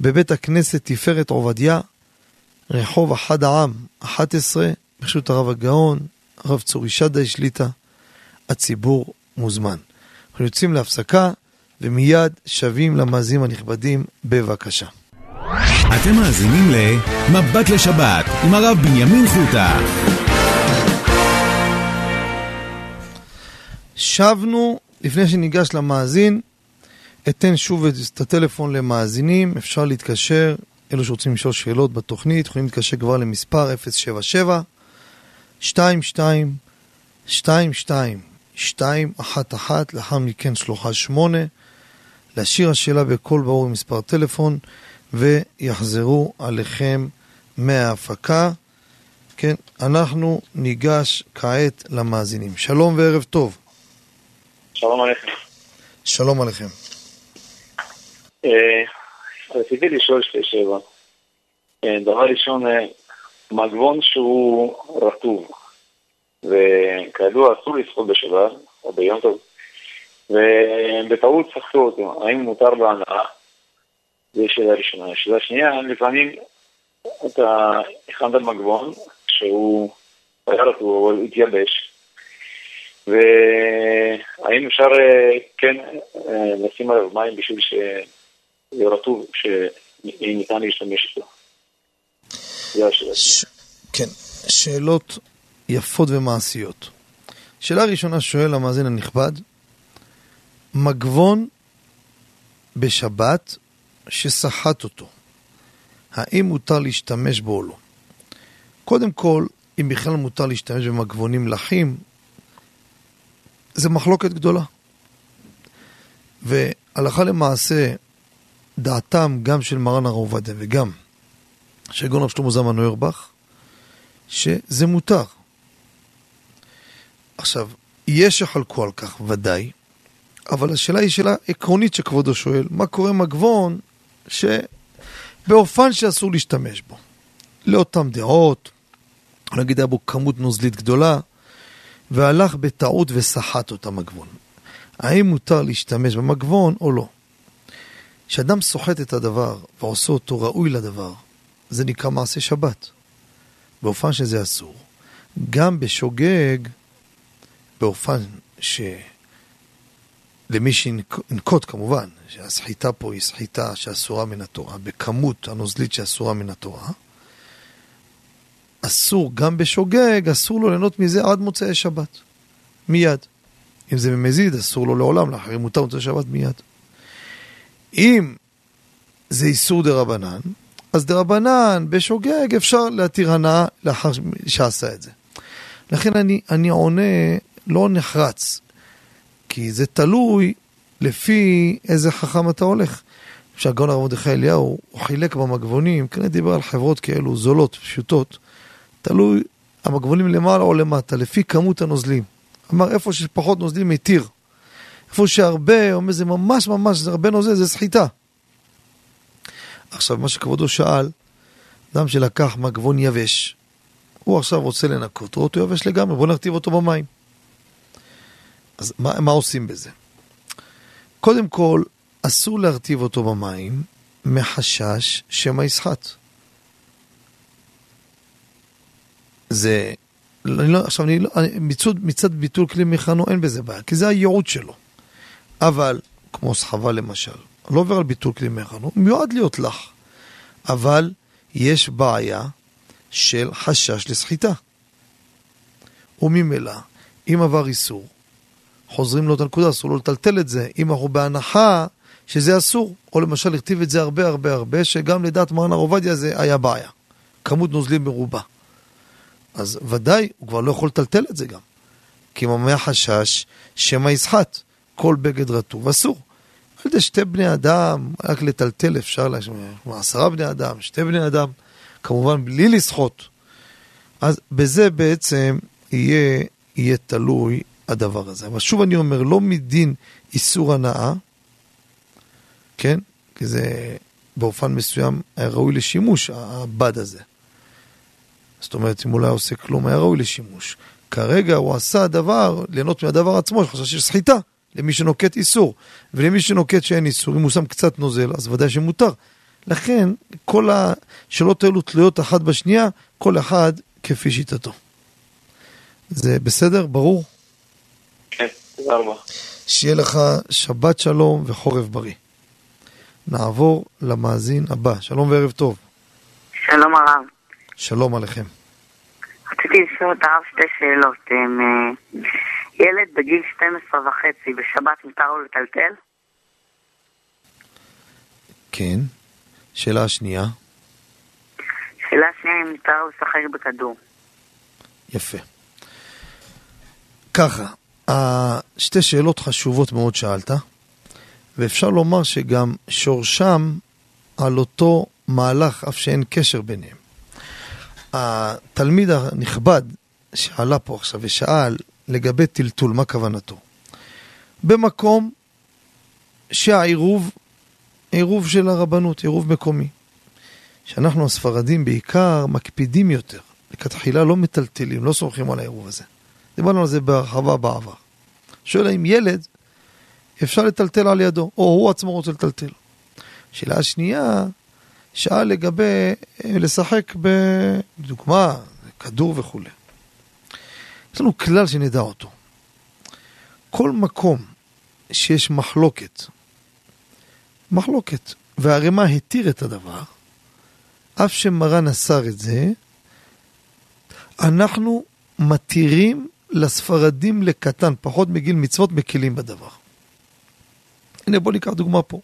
בבית הכנסת תפארת עובדיה, רחוב אחד העם, אחת עשרה, ברשות הרב הגאון, הרב צורי שדה השליטה, הציבור מוזמן. אנחנו יוצאים להפסקה, ומיד שווים למאזינים הנכבדים, בבקשה. אתם מאזינים למבט לשבת, עם הרב בנימין חותה. שבנו, לפני שניגש למאזין, אתן שוב את הטלפון למאזינים, אפשר להתקשר, אלו שרוצים לשאול שאלות בתוכנית, יכולים להתקשר כבר למספר אפס שבע שבע שתיים שתיים שתיים שתיים שתיים אחת אחת, לאחר מכן שלוחה שמונה, להשאיר השאלה בכל ברור מספר טלפון, ויחזרו עליכם מההפקה. כן, אנחנו ניגש כעת למאזינים. שלום וערב טוב. שלום עליכם. שלום עליכם. רציתי לשאול שתי שאלות. דבר ראשון, מגבון שהוא רטוב, וכאלו אסור לסחוט בשבת, או ביום טוב, ובטעות סחטו אותו, האם מותר בהנאה? זו שאלה ראשונה. שאלה שנייה, לפעמים אתה הכנת מגבון, שהוא היה רטוב, אבל התייבש, והאם אפשר כן לשים עליו מים בשביל ש... זה רטוב שניתן להשתמש איתו. ש... כן, שאלות יפות ומעשיות. שאלה ראשונה שואל המאזין הנכבד, מגבון בשבת שסחט אותו, האם מותר להשתמש בו או לא? קודם כל, אם בכלל מותר להשתמש במגבונים לחים, זה מחלוקת גדולה. והלכה למעשה, דעתם גם של מרן הרב עובדיה וגם שגאון רב שלמה זלמן אוירבך, שזה מותר. עכשיו, יש שחלקו על כך ודאי, אבל השאלה היא שאלה עקרונית שכבודו שואל, מה קורה עם הגבון שבאופן שאסור להשתמש בו? לאותם דעות, נגיד היה בו כמות נוזלית גדולה, והלך בטעות וסחט אותה מגבון. האם מותר להשתמש במגבון או לא? כשאדם סוחט את הדבר ועושה אותו ראוי לדבר, זה נקרא מעשה שבת. באופן שזה אסור. גם בשוגג, באופן שלמי שינקוט כמובן, שהסחיטה פה היא סחיטה שאסורה מן התורה, בכמות הנוזלית שאסורה מן התורה, אסור, גם בשוגג, אסור לו ליהנות מזה עד מוצאי שבת. מיד. אם זה במזיד, אסור לו לעולם, לאחרים מותר מוצאי שבת מיד. אם זה איסור דרבנן, אז דרבנן בשוגג אפשר להתיר הנאה לאחר שעשה את זה. לכן אני, אני עונה, לא נחרץ, כי זה תלוי לפי איזה חכם אתה הולך. שהגאון הרב מרדכי אליהו, הוא חילק במגבונים, כנראה דיבר על חברות כאלו זולות, פשוטות, תלוי המגבונים למעלה או למטה, לפי כמות הנוזלים. אמר, איפה שפחות נוזלים מתיר. איפה שהרבה, אומר, זה ממש ממש, זה הרבה נוזל, זה סחיטה. עכשיו, מה שכבודו שאל, אדם שלקח מגבון יבש, הוא עכשיו רוצה לנקות, רואה אותו יבש לגמרי, בוא נכתיב אותו במים. אז מה, מה עושים בזה? קודם כל, אסור להרטיב אותו במים, מחשש שמא ישחט. זה, אני לא, עכשיו, אני לא, מצד, מצד ביטול כלי מכנו, אין בזה בעיה, כי זה הייעוד שלו. אבל, כמו סחבה למשל, לא עובר על ביטול כלי מכנו, מיועד להיות לך. אבל, יש בעיה של חשש לסחיטה. וממילא, אם עבר איסור, חוזרים לו את הנקודה, אסור לו לטלטל את זה, אם אנחנו בהנחה, שזה אסור, או למשל לכתיב את זה הרבה הרבה הרבה, שגם לדעת מרן הרב עובדיה זה היה בעיה. כמות נוזלים מרובה. אז ודאי, הוא כבר לא יכול לטלטל את זה גם. כי ממאה חשש, שמא ישחט, כל בגד רטוב אסור. על ידי שתי בני אדם, רק לטלטל אפשר, עשרה בני אדם, שתי בני אדם, כמובן בלי לשחוט. אז בזה בעצם יהיה, יהיה תלוי הדבר הזה. אבל שוב אני אומר, לא מדין איסור הנאה, כן? כי זה באופן מסוים היה ראוי לשימוש, הבד הזה. זאת אומרת, אם אולי עושה כלום, היה ראוי לשימוש. כרגע הוא עשה דבר, ליהנות מהדבר עצמו, שחושב שיש סחיטה, למי שנוקט איסור. ולמי שנוקט שאין איסור, אם הוא שם קצת נוזל, אז ודאי שמותר. לכן, כל השאלות האלו תלויות אחת בשנייה, כל אחד כפי שיטתו. זה בסדר? ברור? כן, תודה רבה. שיהיה לך שבת שלום וחורף בריא. נעבור למאזין הבא. שלום וערב טוב. שלום הרב. שלום עליכם. רציתי לשאול את הרב שתי שאלות. ילד בגיל שתים עשרה וחצי בשבת מותר לו לטלטל? כן. שאלה השנייה. שאלה השנייה אם מותר לו לשחק בכדור. יפה. ככה. שתי שאלות חשובות מאוד שאלת. ואפשר לומר שגם שורשם על אותו מהלך, אף שאין קשר ביניהם. התלמיד הנכבד שעלה פה עכשיו ושאל לגבי טלטול, מה כוונתו? במקום שהעירוב, עירוב של הרבנות, עירוב מקומי, שאנחנו הספרדים בעיקר מקפידים יותר, לכתחילה לא מטלטלים, לא סומכים על העירוב הזה. דיברנו על זה בהרחבה בעבר. שואלה אם ילד, אפשר לטלטל על ידו, או הוא עצמו רוצה לטלטל. שאלה השנייה, שאלה לגבי לשחק בדוגמה, כדור וכו'. יש לנו כלל שנדע אותו. כל מקום שיש מחלוקת, מחלוקת, והרמה התיר את הדבר, אף שמרן אסר את זה, אנחנו מתירים לספרדים לקטן, פחות מגיל מצוות, מכלים בדבר. הנה בוא ניקח דוגמה פה.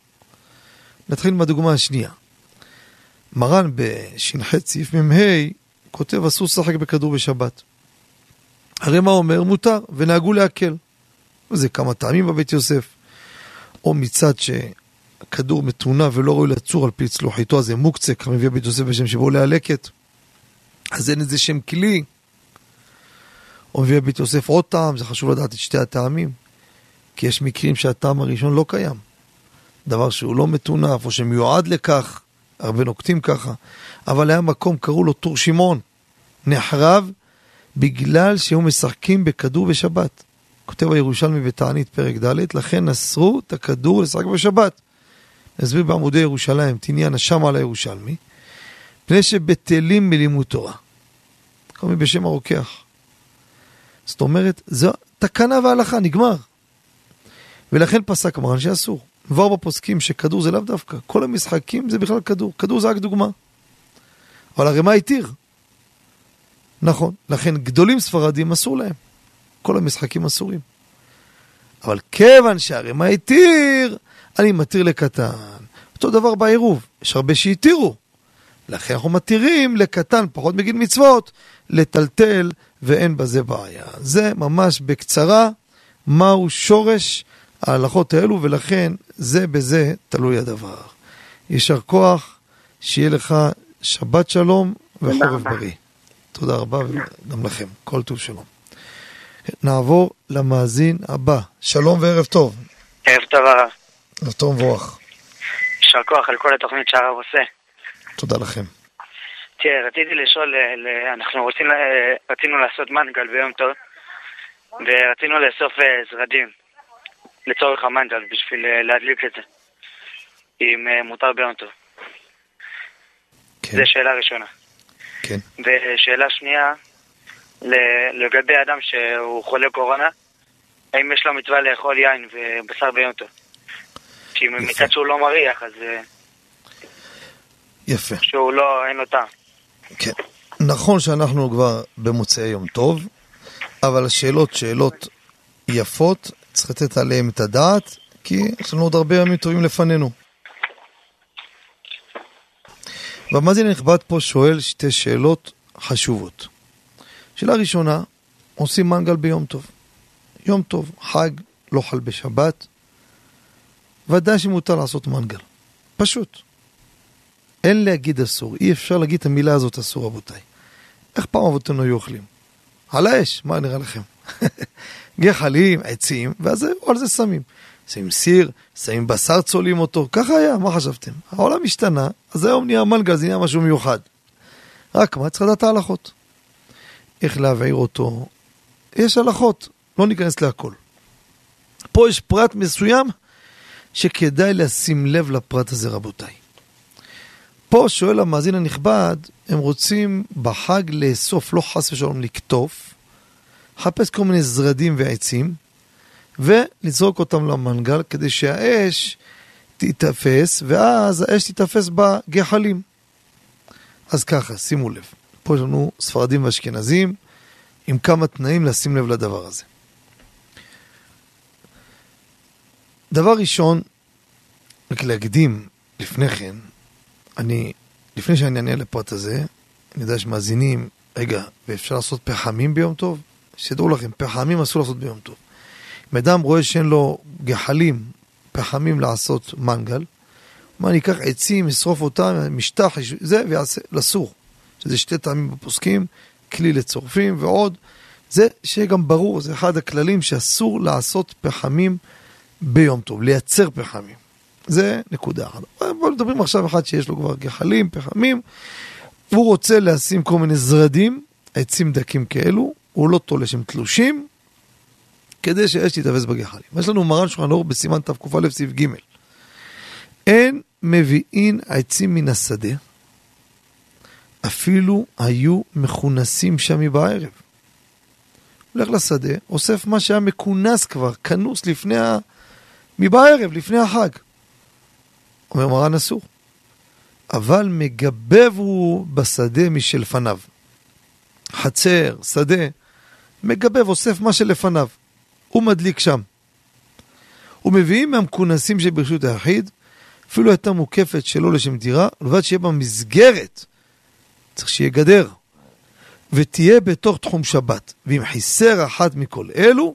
נתחיל מהדוגמה השנייה. מרן בשנחי ציף ממהי כותב אסור שחק בכדור בשבת. הרי מה אומר? מותר ונהגו להקל. זה כמה טעמים בבית יוסף. או מצד הכדור מתונה ולא ראוי לצור על פי צלוחיתו, אז זה מוקצה, כך מביא בית יוסף בשם שבו להלקט, אז אין איזה שם כלי, או מביא בית יוסף עוד טעם, זה חשוב לדעת את שתי הטעמים, כי יש מקרים שהטעם הראשון לא קיים, דבר שהוא לא מתונף, או שמיועד לכך, הרבה נוקטים ככה, אבל היה מקום, קראו לו טור שמעון, נחרב, בגלל שהם משחקים בכדור בשבת. כותב הירושלמי בתענית פרק ד', לכן נסרו את הכדור לשחק בשבת. נסביר בעמודי ירושלים, תניין השם על הירושלמי, פני שבטלים מלימוד תורה. קוראים בשם הרוקח. זאת אומרת, זו תקנה וההלכה, נגמר. ולכן פסק מרן שאסור. כבר בפוסקים שכדור זה לאו דווקא. כל המשחקים זה בכלל כדור. כדור זה רק דוגמה. אבל הרי מה התיר? נכון, לכן גדולים ספרדים אסור להם. כל המשחקים אסורים. אבל כיוון שהרמה התיר, אני מתיר לקטן. אותו דבר בעירוב, יש הרבה שהתירו. לכן אנחנו מתירים לקטן, פחות מגיל מצוות, לטלטל, ואין בזה בעיה. זה ממש בקצרה, מהו שורש ההלכות האלו, ולכן זה בזה תלוי הדבר. ישר כוח, שיהיה לך שבת שלום וחורף בריא. תודה רבה, וגם לכם. כל טוב שלום. נעבור למאזין הבא. שלום וערב טוב. ערב טוב הרב. ערב טוב ומבורך. יישר כוח על כל התוכנית שהרב עושה. תודה לכם. תראה, רציתי לשאול, אנחנו רוצים, רצינו לעשות מנגל ביום טוב, ורצינו לאסוף זרדים לצורך המנגל בשביל להדליק את זה, אם מותר ביום טוב. כן. זו שאלה ראשונה. כן. ושאלה שנייה, לגבי אדם שהוא חולה קורונה, האם יש לו מצווה לאכול יין ובשר ביום טוב? כי מצד שהוא לא מריח, אז יפה. שהוא לא, אין לו טעם. כן. נכון שאנחנו כבר במוצאי יום טוב, אבל השאלות, שאלות יפות, צריך לתת עליהן את הדעת, כי יש לנו עוד הרבה ימים טובים לפנינו. והמאזין הנכבד פה שואל שתי שאלות חשובות. שאלה ראשונה, עושים מנגל ביום טוב. יום טוב, חג, לא חל בשבת. ודאי שמותר לעשות מנגל. פשוט. אין להגיד אסור. אי אפשר להגיד את המילה הזאת אסור, רבותיי. איך פעם אבותינו היו אוכלים? על האש, מה נראה לכם? גחלים, עצים, ואז על זה שמים. שמים סיר, שמים בשר, צולים אותו. ככה היה, מה חשבתם? העולם השתנה, אז היום נהיה מנגל, זה נהיה משהו מיוחד. רק מה, צריך לדעת ההלכות. איך להבעיר אותו, יש הלכות, לא ניכנס להכל. פה יש פרט מסוים, שכדאי לשים לב לפרט הזה רבותיי. פה שואל המאזין הנכבד, הם רוצים בחג לאסוף, לא חס ושלום לקטוף, חפש כל מיני זרדים ועצים, ולזרוק אותם למנגל, כדי שהאש תתאפס, ואז האש תתאפס בגחלים. אז ככה, שימו לב. פה יש לנו ספרדים ואשכנזים עם כמה תנאים לשים לב לדבר הזה. דבר ראשון, רק להקדים לפני כן, אני, לפני שאני אענה לפרט הזה, אני יודע שמאזינים, רגע, ואפשר לעשות פחמים ביום טוב? שדעו לכם, פחמים אסור לעשות ביום טוב. אם אדם רואה שאין לו גחלים, פחמים לעשות מנגל, מה, אני אקח עצים, אשרוף אותם, משטח, זה, ויעשה, לסור. שזה שתי טעמים בפוסקים, כלי לצורפים ועוד. זה שיהיה גם ברור, זה אחד הכללים שאסור לעשות פחמים ביום טוב, לייצר פחמים. זה נקודה אחת. בואו נדברים עכשיו אחד שיש לו כבר גחלים, פחמים, והוא רוצה לשים כל מיני זרדים, עצים דקים כאלו, הוא לא תולש עם תלושים, כדי שיש להתאבס בגחלים. יש לנו מרן שולחן ערוך בסימן תקופה לב סעיף ג' אין מביאין עצים מן השדה, אפילו היו מכונסים שם בערב. הולך לשדה, אוסף מה שהיה מכונס כבר, כנוס לפני ה... מבערב, לפני החג. אומר מרן אסור. אבל מגבב הוא בשדה משלפניו. חצר, שדה, מגבב, אוסף מה שלפניו. הוא מדליק שם. ומביאים מהמכונסים שברשות היחיד, אפילו הייתה מוקפת שלא לשם דירה, לבד שיהיה במסגרת. צריך שיהיה גדר, ותהיה בתוך תחום שבת, ואם חיסר אחת מכל אלו,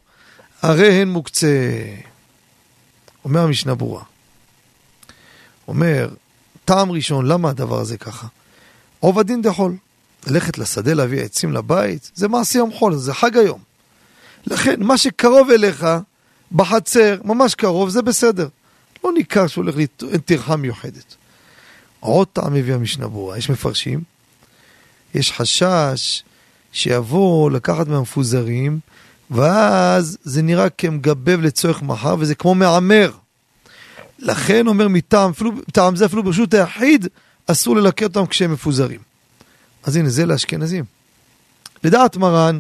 הרי הן מוקצה. אומר המשנה ברורה, אומר, טעם ראשון, למה הדבר הזה ככה? עובדין דחול, ללכת לשדה להביא עצים לבית, זה מעשי המחול, זה חג היום. לכן, מה שקרוב אליך, בחצר, ממש קרוב, זה בסדר. לא ניכר שהולך לתרחה מיוחדת. עוד טעם הביא המשנה ברורה, יש מפרשים, יש חשש שיבוא לקחת מהמפוזרים, ואז זה נראה כמגבב לצורך מחר, וזה כמו מעמר. לכן אומר מטעם, אפילו, מטעם זה אפילו ברשות היחיד, אסור ללקר אותם כשהם מפוזרים. אז הנה, זה לאשכנזים. לדעת מרן,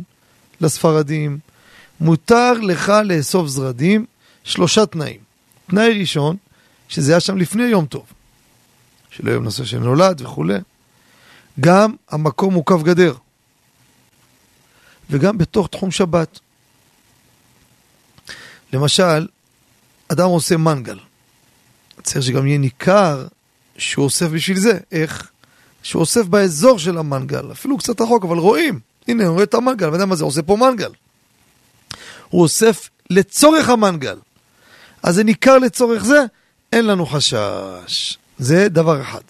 לספרדים, מותר לך לאסוף זרדים, שלושה תנאים. תנאי ראשון, שזה היה שם לפני יום טוב, של היום נעשה שנולד וכו'. גם המקום מוקף גדר, וגם בתוך תחום שבת. למשל, אדם עושה מנגל, צריך שגם יהיה ניכר שהוא אוסף בשביל זה. איך? שהוא אוסף באזור של המנגל, אפילו קצת רחוק, אבל רואים, הנה הוא רואה את המנגל, ואתה יודע מה זה, עושה פה מנגל. הוא אוסף לצורך המנגל, אז זה ניכר לצורך זה, אין לנו חשש. זה דבר אחד.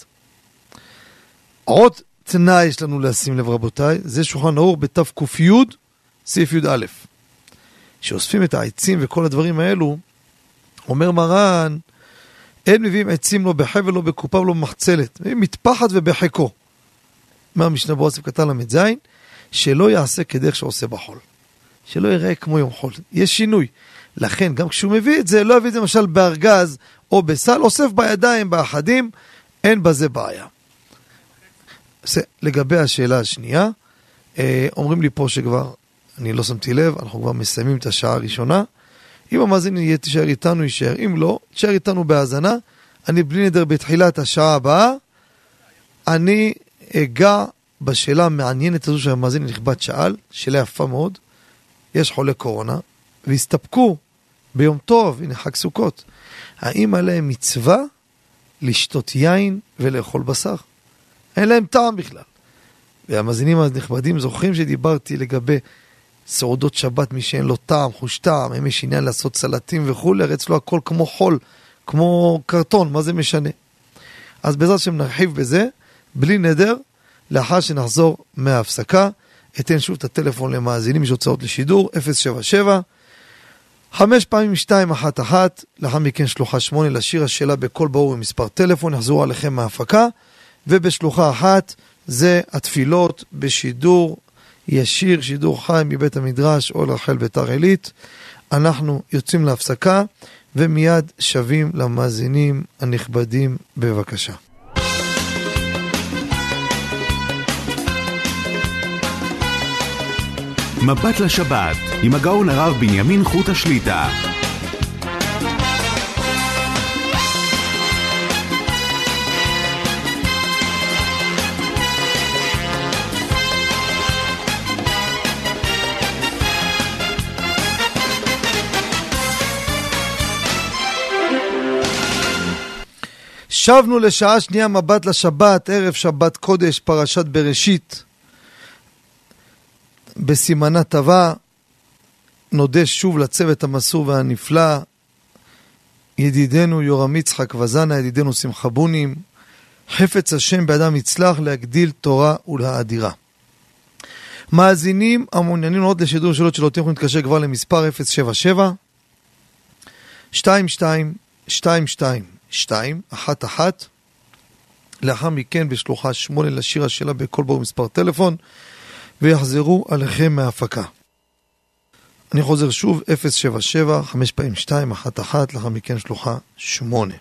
עוד תנאי יש לנו לשים לב רבותיי, זה שולחן ערוך בתף קוף י' סעיף י' א', שאוספים את העצים וכל הדברים האלו, אומר מרן, אין מביאים עצים לא בחבל, לא בקופה, לא במחצלת, מביאים מטפחת ובחיקו. מהמשנה ברורה סעיף קטן ל"ז, שלא יעשה כדרך שעושה בחול, שלא יראה כמו יום חול, יש שינוי. לכן גם כשהוא מביא את זה, לא יביא את זה למשל בארגז או בסל, אוסף בידיים, באחדים, אין בזה בעיה. לגבי השאלה השנייה, אומרים לי פה שכבר, אני לא שמתי לב, אנחנו כבר מסיימים את השעה הראשונה, אם המאזין יהיה תישאר איתנו, יישאר, אם לא, תישאר איתנו בהאזנה, אני בלי נדר בתחילת השעה הבאה, אני אגע בשאלה המעניינת הזו שהמאזין נכבד שאל, שאלה יפה מאוד, יש חולי קורונה, והסתפקו ביום טוב, הנה חג סוכות, האם עליהם מצווה לשתות יין ולאכול בשר? אין להם טעם בכלל. והמאזינים הנכבדים זוכרים שדיברתי לגבי סעודות שבת, מי שאין לו טעם, חוש טעם, הם יש עניין לעשות סלטים וכולי, ארץ לו הכל כמו חול, כמו קרטון, מה זה משנה? אז בעזרת שם נרחיב בזה, בלי נדר, לאחר שנחזור מההפסקה, אתן שוב את הטלפון למאזינים, יש הוצאות לשידור, אפס שבע שבע, חמש פעמים שתיים אחת אחת, לאחר מכן שלוחה שמונה, לשיר השאלה בכל ברור עם מספר טלפון, נחזור עליכם מההפקה, ובשלוחה אחת זה התפילות בשידור ישיר, שידור חי מבית המדרש אוהל רחל בתר עילית. אנחנו יוצאים להפסקה ומיד שווים למאזינים הנכבדים, בבקשה. מבט לשבת עם הגאון הרב בנימין חותה שליט"א. שבנו לשעה שנייה מבט לשבת, ערב שבת קודש, פרשת בראשית, בסימנה טבע. נודה שוב לצוות המסור והנפלא, ידידנו יורם יצחק וזנה, ידידנו שמחה בונים, חפץ השם בידם יצלח להגדיל תורה ולהאדירה. מאזינים המעוניינים עוד לשידור שאלות שלא תוכלו להתקשר כבר למספר אפס שבע שבע שתיים שתיים שתיים שתיים שתיים אחת אחת, לאחר מכן בשלוחה שמונה לשיר השאלה בכל ברור מספר טלפון, ויחזרו עליכם מההפקה. אני חוזר שוב, אפס שבע שבע חמש שתיים אחת אחת, לאחר מכן שלוחה שמונה.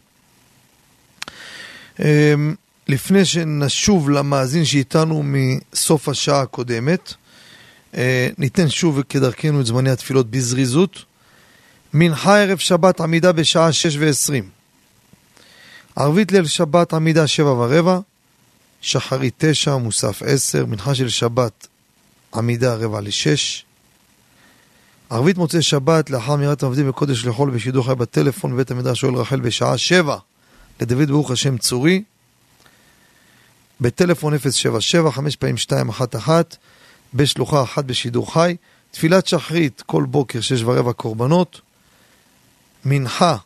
לפני שנשוב למאזין שאיתנו מסוף השעה הקודמת, ניתן שוב כדרכנו את זמני התפילות בזריזות. מנחה ערב שבת עמידה בשעה שש ועשרים, ערבית ליל שבת עמידה שבע ורבע, שחרית תשע, מוסף עשר, מנחה של שבת עמידה רבע לשש, ערבית מוצאי שבת לאחר מירת עבדים בקודש לחול בשידור חי בטלפון בבית המדרש אוהל רחל בשעה שבע לדוד ברוך השם צורי, בטלפון אפס שבע שבע חמש שתיים אחת אחת, בשלוחה אחת בשידור חי. תפילת שחרית כל בוקר שש ורבע קורבנות, מנחה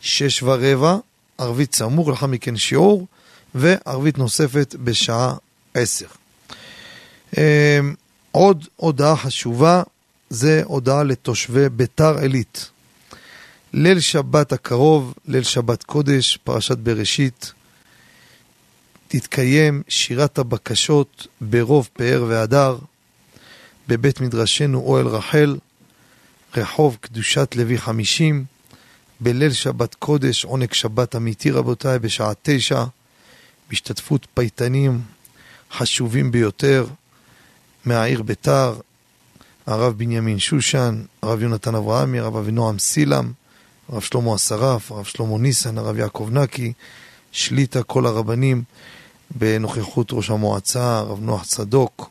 שש ורבע ערבית צמור, לאחר מכן שיעור, וערבית נוספת בשעה עשר. עוד הודעה חשובה, זה הודעה לתושבי בתר עילית. ליל שבת הקרוב, ליל שבת קודש, פרשת בראשית, תתקיים שירת הבקשות ברוב פאר והדר, בבית מדרשנו אוהל רחל, רחוב קדושת לוי חמישים, בליל שבת קודש, עונג שבת אמיתי רבותיי, בשעה תשע, בהשתתפות פייטנים חשובים ביותר, מהעיר ביתר, הרב בנימין שושן, הרב יונתן אברהמי, הרב אבינועם סילם, הרב שלמה אסרף, הרב שלמה ניסן, הרב יעקב נקי, שליטה כל הרבנים, בנוכחות ראש המועצה, הרב נוח צדוק,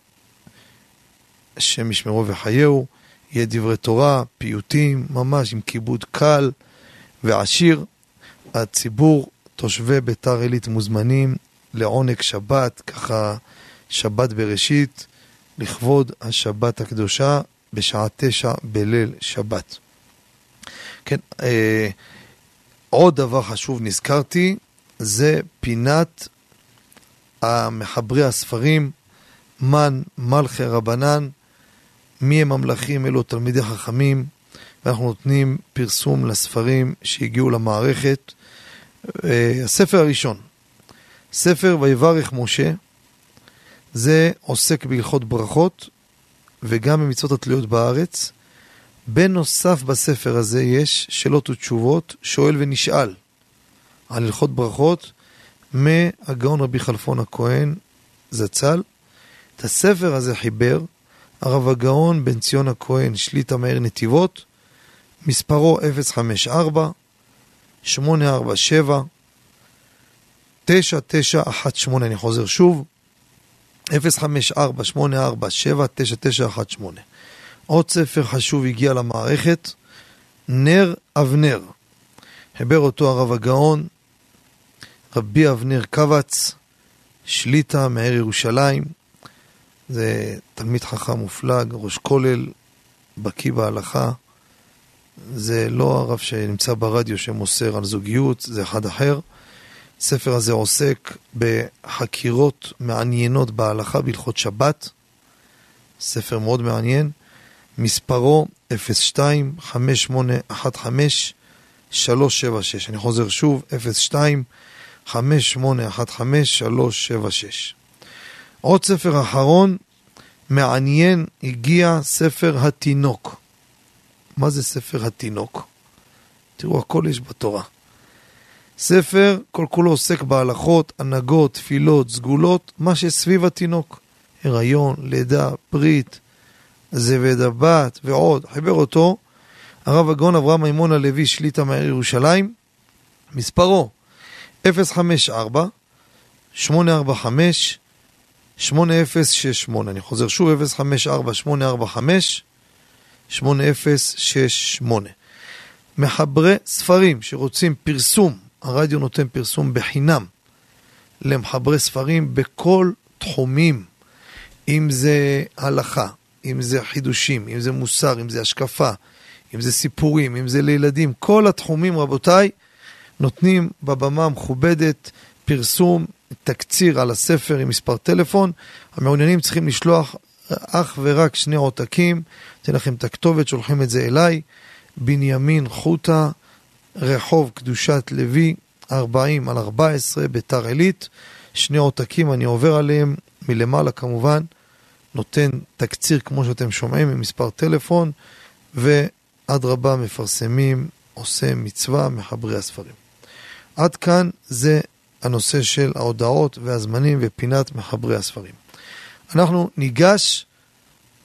השם ישמרו וחיהו, יהיה דברי תורה, פיוטים, ממש עם כיבוד קל ועשיר. הציבור, תושבי ביתר עילית מוזמנים לעונג שבת, ככה שבת בראשית, לכבוד השבת הקדושה בשעה תשע בליל שבת. כן, אה, עוד דבר חשוב נזכרתי, זה פינת המחברי הספרים, מן מלכי רבנן, מי הם המלכים אלו תלמידי חכמים, ואנחנו נותנים פרסום לספרים שהגיעו למערכת. אה, הספר הראשון, ספר ויברך משה, זה עוסק בהלכות ברכות וגם במצוות התלויות בארץ. בנוסף בספר הזה יש שאלות ותשובות, שואל ונשאל על הלכות ברכות מהגאון רבי חלפון הכהן זצ"ל. את הספר הזה חיבר הרב הגאון בן ציון הכהן, שליטה מאיר נתיבות, מספרו אפס חמש ארבע שמונה ארבע שבע תשע תשע אחת שמונה. אני חוזר שוב, אפס חמש ארבע שמונה ארבע שבע תשע תשע אחת שמונה. עוד ספר חשוב הגיע למערכת, נר אבנר, חיבר אותו הרב הגאון רבי אבנר קבץ, שליטה מאיר ירושלים, זה תלמיד חכם מופלג, ראש כולל, בקי בהלכה. זה לא הרב שנמצא ברדיו שמוסר על זוגיות, זה אחד אחר. הספר הזה עוסק בחקירות מעניינות בהלכה בהלכות שבת, ספר מאוד מעניין, מספרו אפס שתיים חמש שמונה אחת חמש שלוש שבע שש. אני חוזר שוב, אפס שתיים חמש שמונה אחת חמש שלוש שבע שש. עוד ספר אחרון מעניין הגיע, ספר התינוק. מה זה ספר התינוק? תראו, הכל יש בתורה. ספר כל כולו עוסק בהלכות, הנהגות, תפילות, סגולות, מה שסביב התינוק, הריון, לידה, ברית, זבד הבת ועוד. חיבר אותו הרב הגאון אברהם מימון הלוי, שליטה מאיר ירושלים, מספרו אפס חמש ארבע שמונה ארבע חמש שמונה אפס שש שמונה. אני חוזר שוב, אפס חמש ארבע שמונה ארבע חמש שמונה אפס שש שמונה. מחברי ספרים שרוצים פרסום, הרדיו נותן פרסום בחינם למחברי ספרים בכל תחומים, אם זה הלכה, אם זה חידושים, אם זה מוסר, אם זה השקפה, אם זה סיפורים, אם זה לילדים, כל התחומים רבותיי, נותנים בבמה מכובדת פרסום, תקציר על הספר עם מספר טלפון. המעוניינים צריכים לשלוח אך ורק שני עותקים, אתן לכם את הכתובת, שולחים את זה אליי, בנימין חותה, רחוב קדושת לוי ארבעים על ארבע עשרה, בתר עילית. שני עותקים, אני עובר עליהם מלמעלה כמובן, נותן תקציר כמו שאתם שומעים עם מספר טלפון, ועד רבה מפרסמים, עושה מצווה מחברי הספרים. עד כאן זה הנושא של ההודעות והזמנים ופינת מחברי הספרים. אנחנו ניגש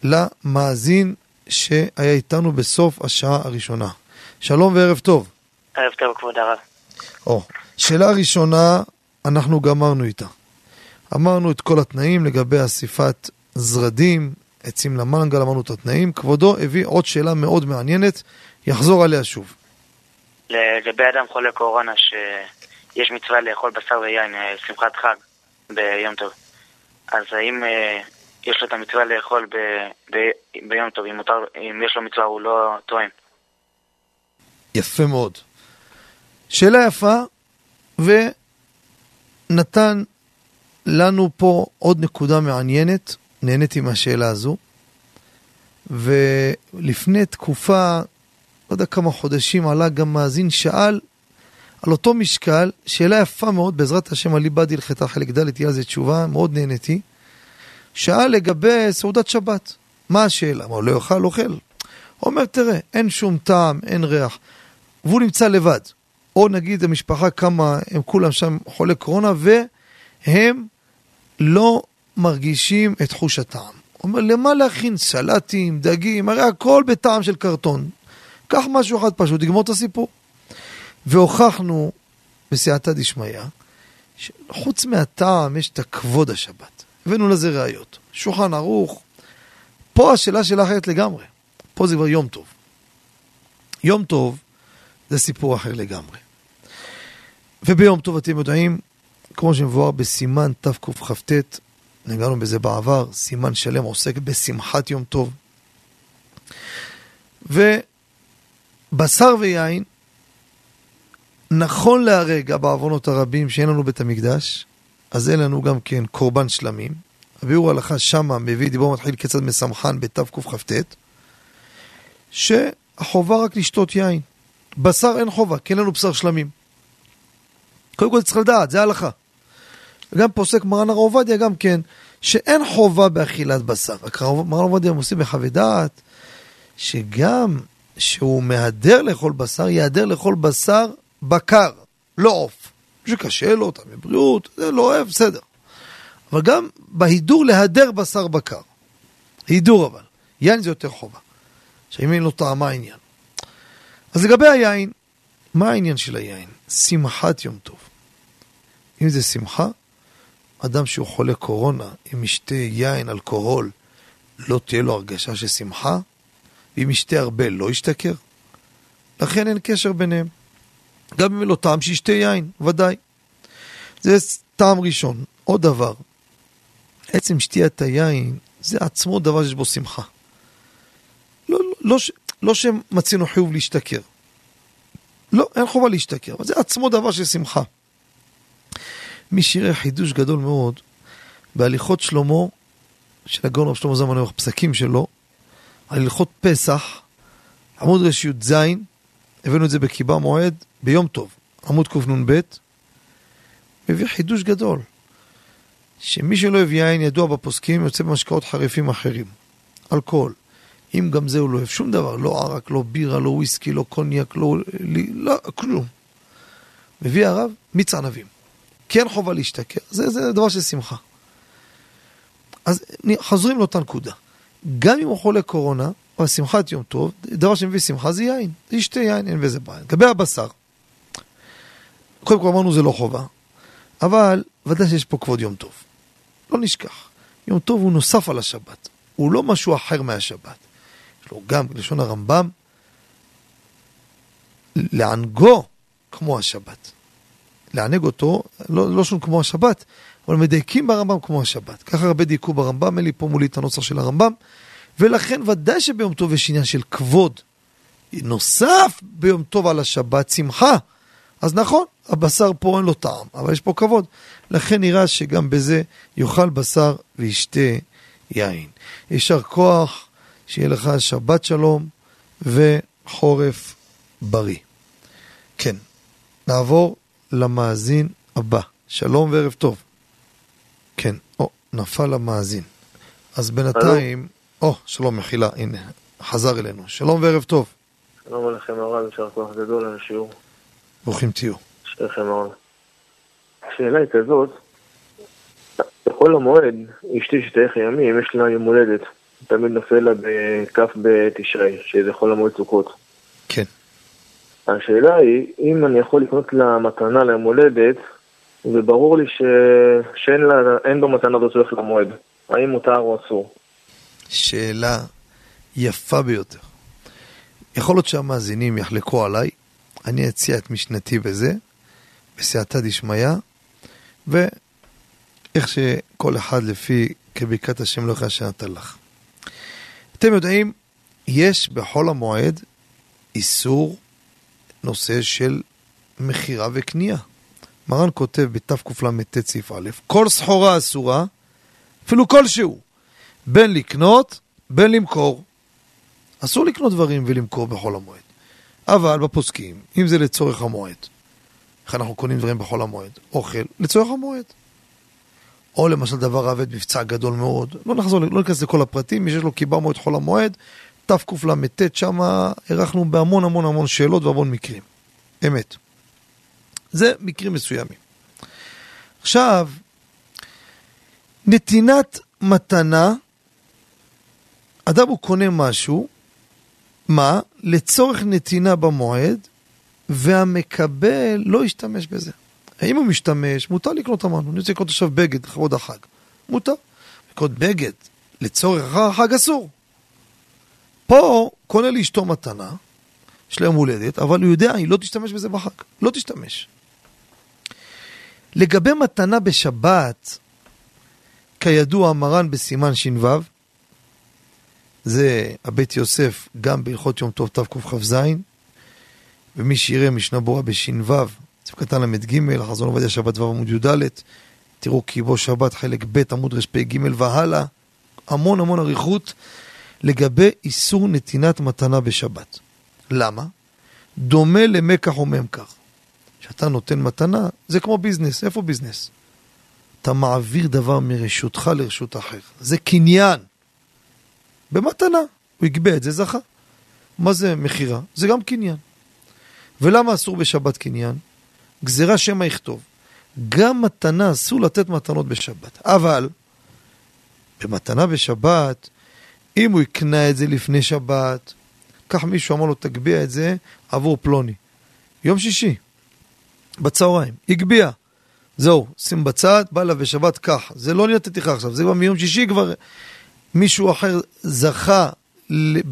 למאזין שהיה איתנו בסוף השעה הראשונה. שלום וערב טוב. ערב טוב כבוד הרב. או, שאלה ראשונה, אנחנו גמרנו איתה. אמרנו את כל התנאים לגבי אסיפת זרדים, עצים למנגל, אמרנו את התנאים. כבודו הביא עוד שאלה מאוד מעניינת, יחזור עליה שוב. לגבי אדם חולה קורונה, שיש מצווה לאכול בשר ויין, שמחת חג ביום טוב. אז האם יש לו את המצווה לאכול ב, ב, ביום טוב, אם, מותר, אם יש לו מצווה הוא לא טוען? יפה מאוד. שאלה יפה, ונתן לנו פה עוד נקודה מעניינת, נהניתי מהשאלה הזו, ולפני תקופה, לא יודע כמה חודשים, עלה גם מאזין שאל, על אותו משקל, שאלה יפה מאוד, בעזרת השם עלי בדי לחטא חלק ד' תהיה על זה תשובה, מאוד נהניתי, שאל לגבי סעודת שבת, מה השאלה? הוא לא יאכל, אוכל. אומר, תראה, אין שום טעם, אין ריח, והוא נמצא לבד, או נגיד המשפחה כמה, הם כולם שם חולי קורונה, והם לא מרגישים את חוש הטעם. אומר, למה להכין סלטים, דגים, הרי הכל בטעם של קרטון, קח משהו אחד פשוט, תגמור את הסיפור. והוכחנו בסייעתא דשמיא, חוץ מהטעם יש את הכבוד השבת, הבאנו לזה ראיות, שולחן ערוך. פה השאלה שלה אחרת לגמרי, פה זה כבר יום טוב. יום טוב זה סיפור אחר לגמרי. וביום טוב אתם יודעים, כמו שמבואר בסימן תקכ"ט, נגענו בזה בעבר, סימן שלם עוסק בשמחת יום טוב. ובשר ויין, נכון להרגע בעוונות הרבים שאין לנו בית המקדש, אז אין לנו גם כן קורבן שלמים. הביאור הלכה שמה מביא דיבור מתחיל כיצד מסמכן בתקכ"ט, שהחובה רק לשתות יין. בשר אין חובה, כי אין לנו בשר שלמים. קודם כל צריך לדעת, זה ההלכה. גם פוסק מרן הרב עובדיה גם כן, שאין חובה באכילת בשר. מרן הרב עובדיה מוסיף בחוות דעת, שגם שהוא מהדר לאכול בשר, יהדר לאכול בשר בקר, לא עוף. שקשה לו, אתה מבריאות, זה לא אוהב, בסדר. אבל גם בהידור להדר בשר בקר. הידור אבל. יין זה יותר חובה. שאם אין לו טעם, מה העניין? אז לגבי היין, מה העניין של היין? שמחת יום טוב. אם זה שמחה, אדם שהוא חולה קורונה, אם ישתה יין, אלכוהול, לא תהיה לו הרגשה של שמחה, ואם ישתה הרבה לא ישתכר. לכן אין קשר ביניהם. גם אם לא טעם שישתה יין, ודאי. זה טעם ראשון. עוד דבר, עצם שתיית היין, זה עצמו דבר שיש בו שמחה. לא, לא, לא שמצינו חיוב להשתכר. לא, אין חובה להשתכר, אבל זה עצמו דבר של שמחה. מי שיראה חידוש גדול מאוד, בהליכות שלמה, של הגאון רב שלמה זלמן אוירבך, פסקים שלו, על הלכות פסח, עמוד רש"י זין, הבאנו את זה בקיבה מועד, ביום טוב, עמוד קנ"ב, מביא חידוש גדול, שמי שלא הביא יין ידוע בפוסקים, יוצא במשקאות חריפים אחרים, אלכוהול, אם גם זה הוא לא אוהב שום דבר, לא ערק, לא בירה, לא וויסקי, לא קוניאק, לא, לא כלום. מביא הרב מיץ ענבים. כן חובה להשתכר, זה, זה דבר של שמחה. אז חזורים לאותה נקודה. גם אם הוא חולה קורונה, אבל שמחת יום טוב, דבר שמביא שמחה זה יין. זה ישתה יין, אין וזה בעין. גבי הבשר, קודם כל אמרנו זה לא חובה, אבל ודאי שיש פה כבוד יום טוב. לא נשכח. יום טוב הוא נוסף על השבת. הוא לא משהו אחר מהשבת. יש לו גם, לשון הרמב"ם, לענגו כמו השבת. לענג אותו, לא, לא שום כמו השבת, אבל מדייקים ברמב"ם כמו השבת. ככה הרבה דייקו ברמב"ם, אין לי פה מולי את הנוסח של הרמב"ם, ולכן ודאי שביום טוב יש עניין של כבוד. נוסף ביום טוב על השבת, שמחה. אז נכון, הבשר פה אין לו טעם, אבל יש פה כבוד. לכן נראה שגם בזה יאכל בשר וישתה יין. ישר כוח, שיהיה לך שבת שלום וחורף בריא. כן, נעבור למאזין הבא. שלום וערב טוב. כן, או, נפל המאזין. אז בינתיים, או, שלום מחילה, הנה, חזר אלינו. שלום וערב טוב. שלום עליכם הרב, ישר כוח גדול על השיעור. ברוכים תהיו. שלכם הרב. השאלה היא כזאת, בכל המועד, אשתי שתאריך ימים, יש לה יום הולדת. תמיד נופל לה בכף בתשרי, שזה חול המועד סוכות. כן. השאלה היא, אם אני יכול לקנות לה מתנה ליום הולדת, וברור לי ש... שאין לה, אין במתנה בצורך למועד. האם מותר או אסור? שאלה יפה ביותר. יכול להיות שהמאזינים יחלקו עליי, אני אציע את משנתי בזה, בסייעתא דשמיא, ו... איך שכל אחד לפי כברכת השם לא יוכל שנתן לך. אתם יודעים, יש בחול המועד איסור נושא של מחירה וקנייה. מרן כותב בתקל"ט סעיף א', כל סחורה אסורה, אפילו כלשהו, בין לקנות, בין למכור. אסור לקנות דברים ולמכור בחול המועד. אבל בפוסקים, אם זה לצורך המועד, איך אנחנו קונים דברים בחול המועד? אוכל לצורך המועד. או למשל דבר עבד מבצע גדול מאוד, לא נחזור, לא נכנס לכל הפרטים, מי שיש לו קיבה מועד חול המועד, תקל"ט שם ערכנו בהמון המון המון שאלות והמון מקרים. אמת. זה מקרים מסוימים. עכשיו, נתינת מתנה, אדם הוא קונה משהו, מה? לצורך נתינה במועד, והמקבל לא ישתמש בזה. אם הוא משתמש, מותר לקנות אמנו. אני רוצה לקנות עכשיו בגד, לכבוד החג. מותר. לקנות בגד, לצורך החג אסור. פה קונה לאשתו מתנה, יש להם הולדת, אבל הוא יודע, היא לא תשתמש בזה בחג. לא תשתמש. לגבי מתנה בשבת, כידוע מרן בסימן שינוו, זה הבית יוסף גם בהלכות יום טוב תקכ"ז, ומי שיראה משנה ברורה בשינוו, ספר קטן למד ג' החזון עובדיה שבת ו' עמוד י"ד, תראו כי בו שבת חלק ב' עמוד רשפ"ג והלאה, המון המון אריכות לגבי איסור נתינת מתנה בשבת. למה? דומה למקח וממקח. כשאתה נותן מתנה, זה כמו ביזנס. איפה ביזנס? אתה מעביר דבר מרשותך לרשות אחר. זה קניין. במתנה. הוא יגבה את זה, זכה. מה זה מחירה? זה גם קניין. ולמה אסור בשבת קניין? גזירה שמה יכתוב. גם מתנה אסור לתת מתנות בשבת. אבל, במתנה בשבת, אם הוא יקנה את זה לפני שבת, כך מישהו אמר לו תגביע את זה עבור פלוני. יום שישי, בצהריים, יגביע. זהו, שים בצד, בא לה בשבת כך. זה לא נתתי לך עכשיו, זה כבר מיום שישי כבר. מישהו אחר זכה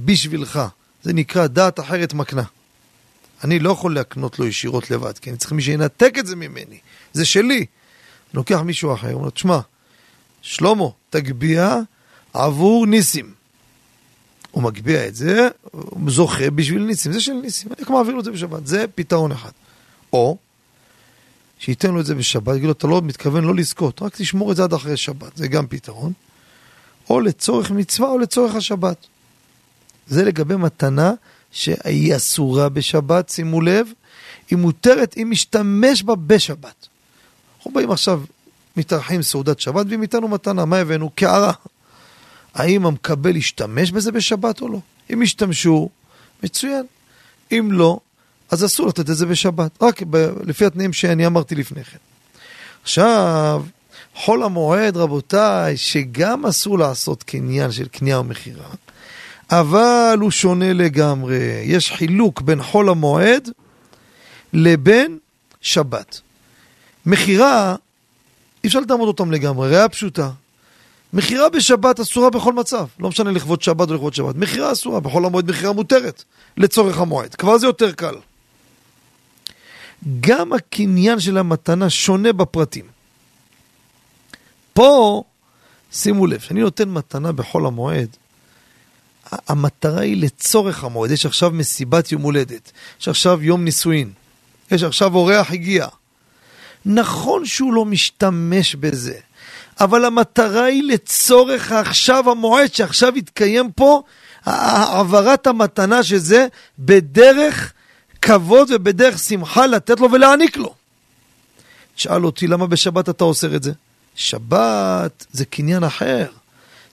בשבילך. זה נקרא דעת אחרת מקנה. אני לא יכול להקנות לו ישירות לבד, כי אני צריך מי שינתק את זה ממני. זה שלי. אני לוקח מישהו אחר, אומר לו, תשמע, שלמה, תגביע עבור ניסים. הוא מגביע את זה, הוא זוכה בשביל ניסים. זה של ניסים, אני כמו אעביר לו את זה בשבת. זה פתרון אחד. או, שייתן לו את זה בשבת, יגיד לו, אתה לא מתכוון לא לזכות, רק תשמור את זה עד אחרי שבת. זה גם פתרון. או לצורך מצווה, או לצורך השבת. זה לגבי מתנה שהיא אסורה בשבת, שימו לב, היא מותרת, היא משתמש בה בשבת. אנחנו באים עכשיו, מתארחים סעודת שבת, ואם איתנו מתנה, מה הבאנו? קערה. האם המקבל ישתמש בזה בשבת או לא? אם ישתמשו, מצוין. אם לא, אז אסור לתת את זה בשבת. רק ב- לפי התנאים שאני אמרתי לפני כן. עכשיו, חול המועד, רבותיי, שגם אסור לעשות קניין של קנייה ומחירה, אבל הוא שונה לגמרי. יש חילוק בין חול המועד לבין שבת. מחירה, אי אפשר לדמות אותם לגמרי, ראיה פשוטה. מחירה בשבת אסורה בכל מצב, לא משנה לכבוד שבת או לכבוד שבת, מחירה אסורה, בחול המועד מחירה מותרת, לצורך המועד, כבר זה יותר קל. גם הקניין של המתנה שונה בפרטים. פה, שימו לב, שאני נותן מתנה בחול המועד, המטרה היא לצורך המועד, יש עכשיו מסיבת יום הולדת, יש עכשיו יום נישואין, יש עכשיו אורח הגיע. נכון שהוא לא משתמש בזה, אבל המטרה היא לצורך עכשיו המועד, שעכשיו יתקיים פה, העברת המתנה שזה בדרך כבוד ובדרך שמחה לתת לו ולהעניק לו. תשאל אותי, למה בשבת אתה עושה את זה? שבת זה קניין אחר.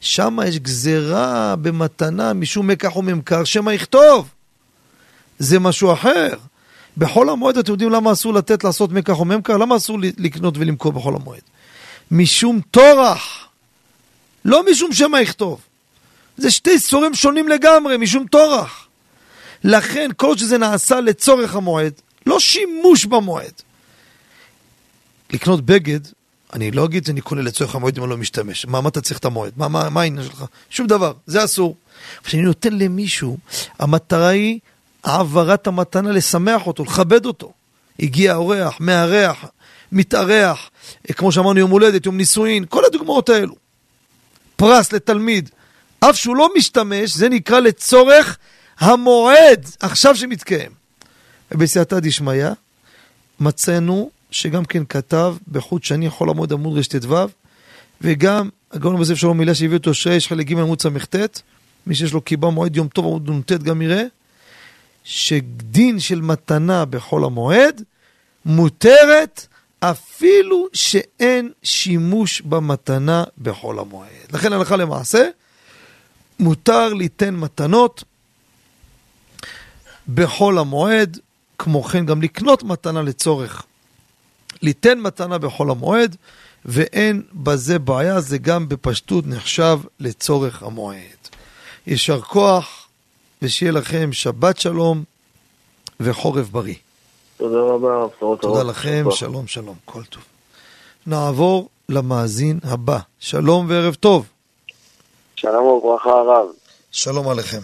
שם יש גזירה במתנה משום מקח וממכר, שמה יכתוב. זה משהו אחר. בחול המועד אתם יודעים למה אסור לתת לעשות מקח וממכר? למה אסור לקנות ולמכור בחול המועד? משום תורח, לא משום שמה יכתוב. זה שתי איסורים שונים לגמרי, משום תורח. לכן כל שזה נעשה לצורך המועד, לא שימוש במועד. לקנות בגד, אני לא אגיד שאני קונה לצורך המועד אם אני לא משתמש. מה, מה אתה צריך את המועד? מה, מה, מה העניין שלך? שום דבר, זה אסור. כשאני נותן למישהו, המטרה היא העברת המתנה לשמח אותו, לכבד אותו. הגיע אורח, מארח, מתארח, כמו שאמרנו יום הולדת, יום נישואין, כל הדוגמאות האלו. פרס לתלמיד, אף שהוא לא משתמש, זה נקרא לצורך המועד, עכשיו שמתקיים. ובסייעתא דשמיא, מצאנו שגם כן כתב בחוט שני חול עמוד עמוד רשתת וו, וגם הגאון רבי יוסף שלום מילה שהביא אותו שיש חלק ג' עמוד סמכתת, מי שיש לו קיבה מועד יום טוב עמוד נונתת גם יראה, שדין של מתנה בחול המועד מותרת אפילו שאין שימוש במתנה בחול המועד. לכן הלכה למעשה, מותר ליתן מתנות בחול המועד, כמו כן גם לקנות מתנה לצורך. ליתן מתנה בחול המועד, ואין בזה בעיה, זה גם בפשטות נחשב לצורך המועד. ישר כוח, ושיהיה לכם שבת שלום וחורף בריא. תודה רבה. תודה לכם, שלום שלום, כל טוב. נעבור למאזין הבא. שלום וערב טוב. שלום וברכה הרב. שלום עליכם.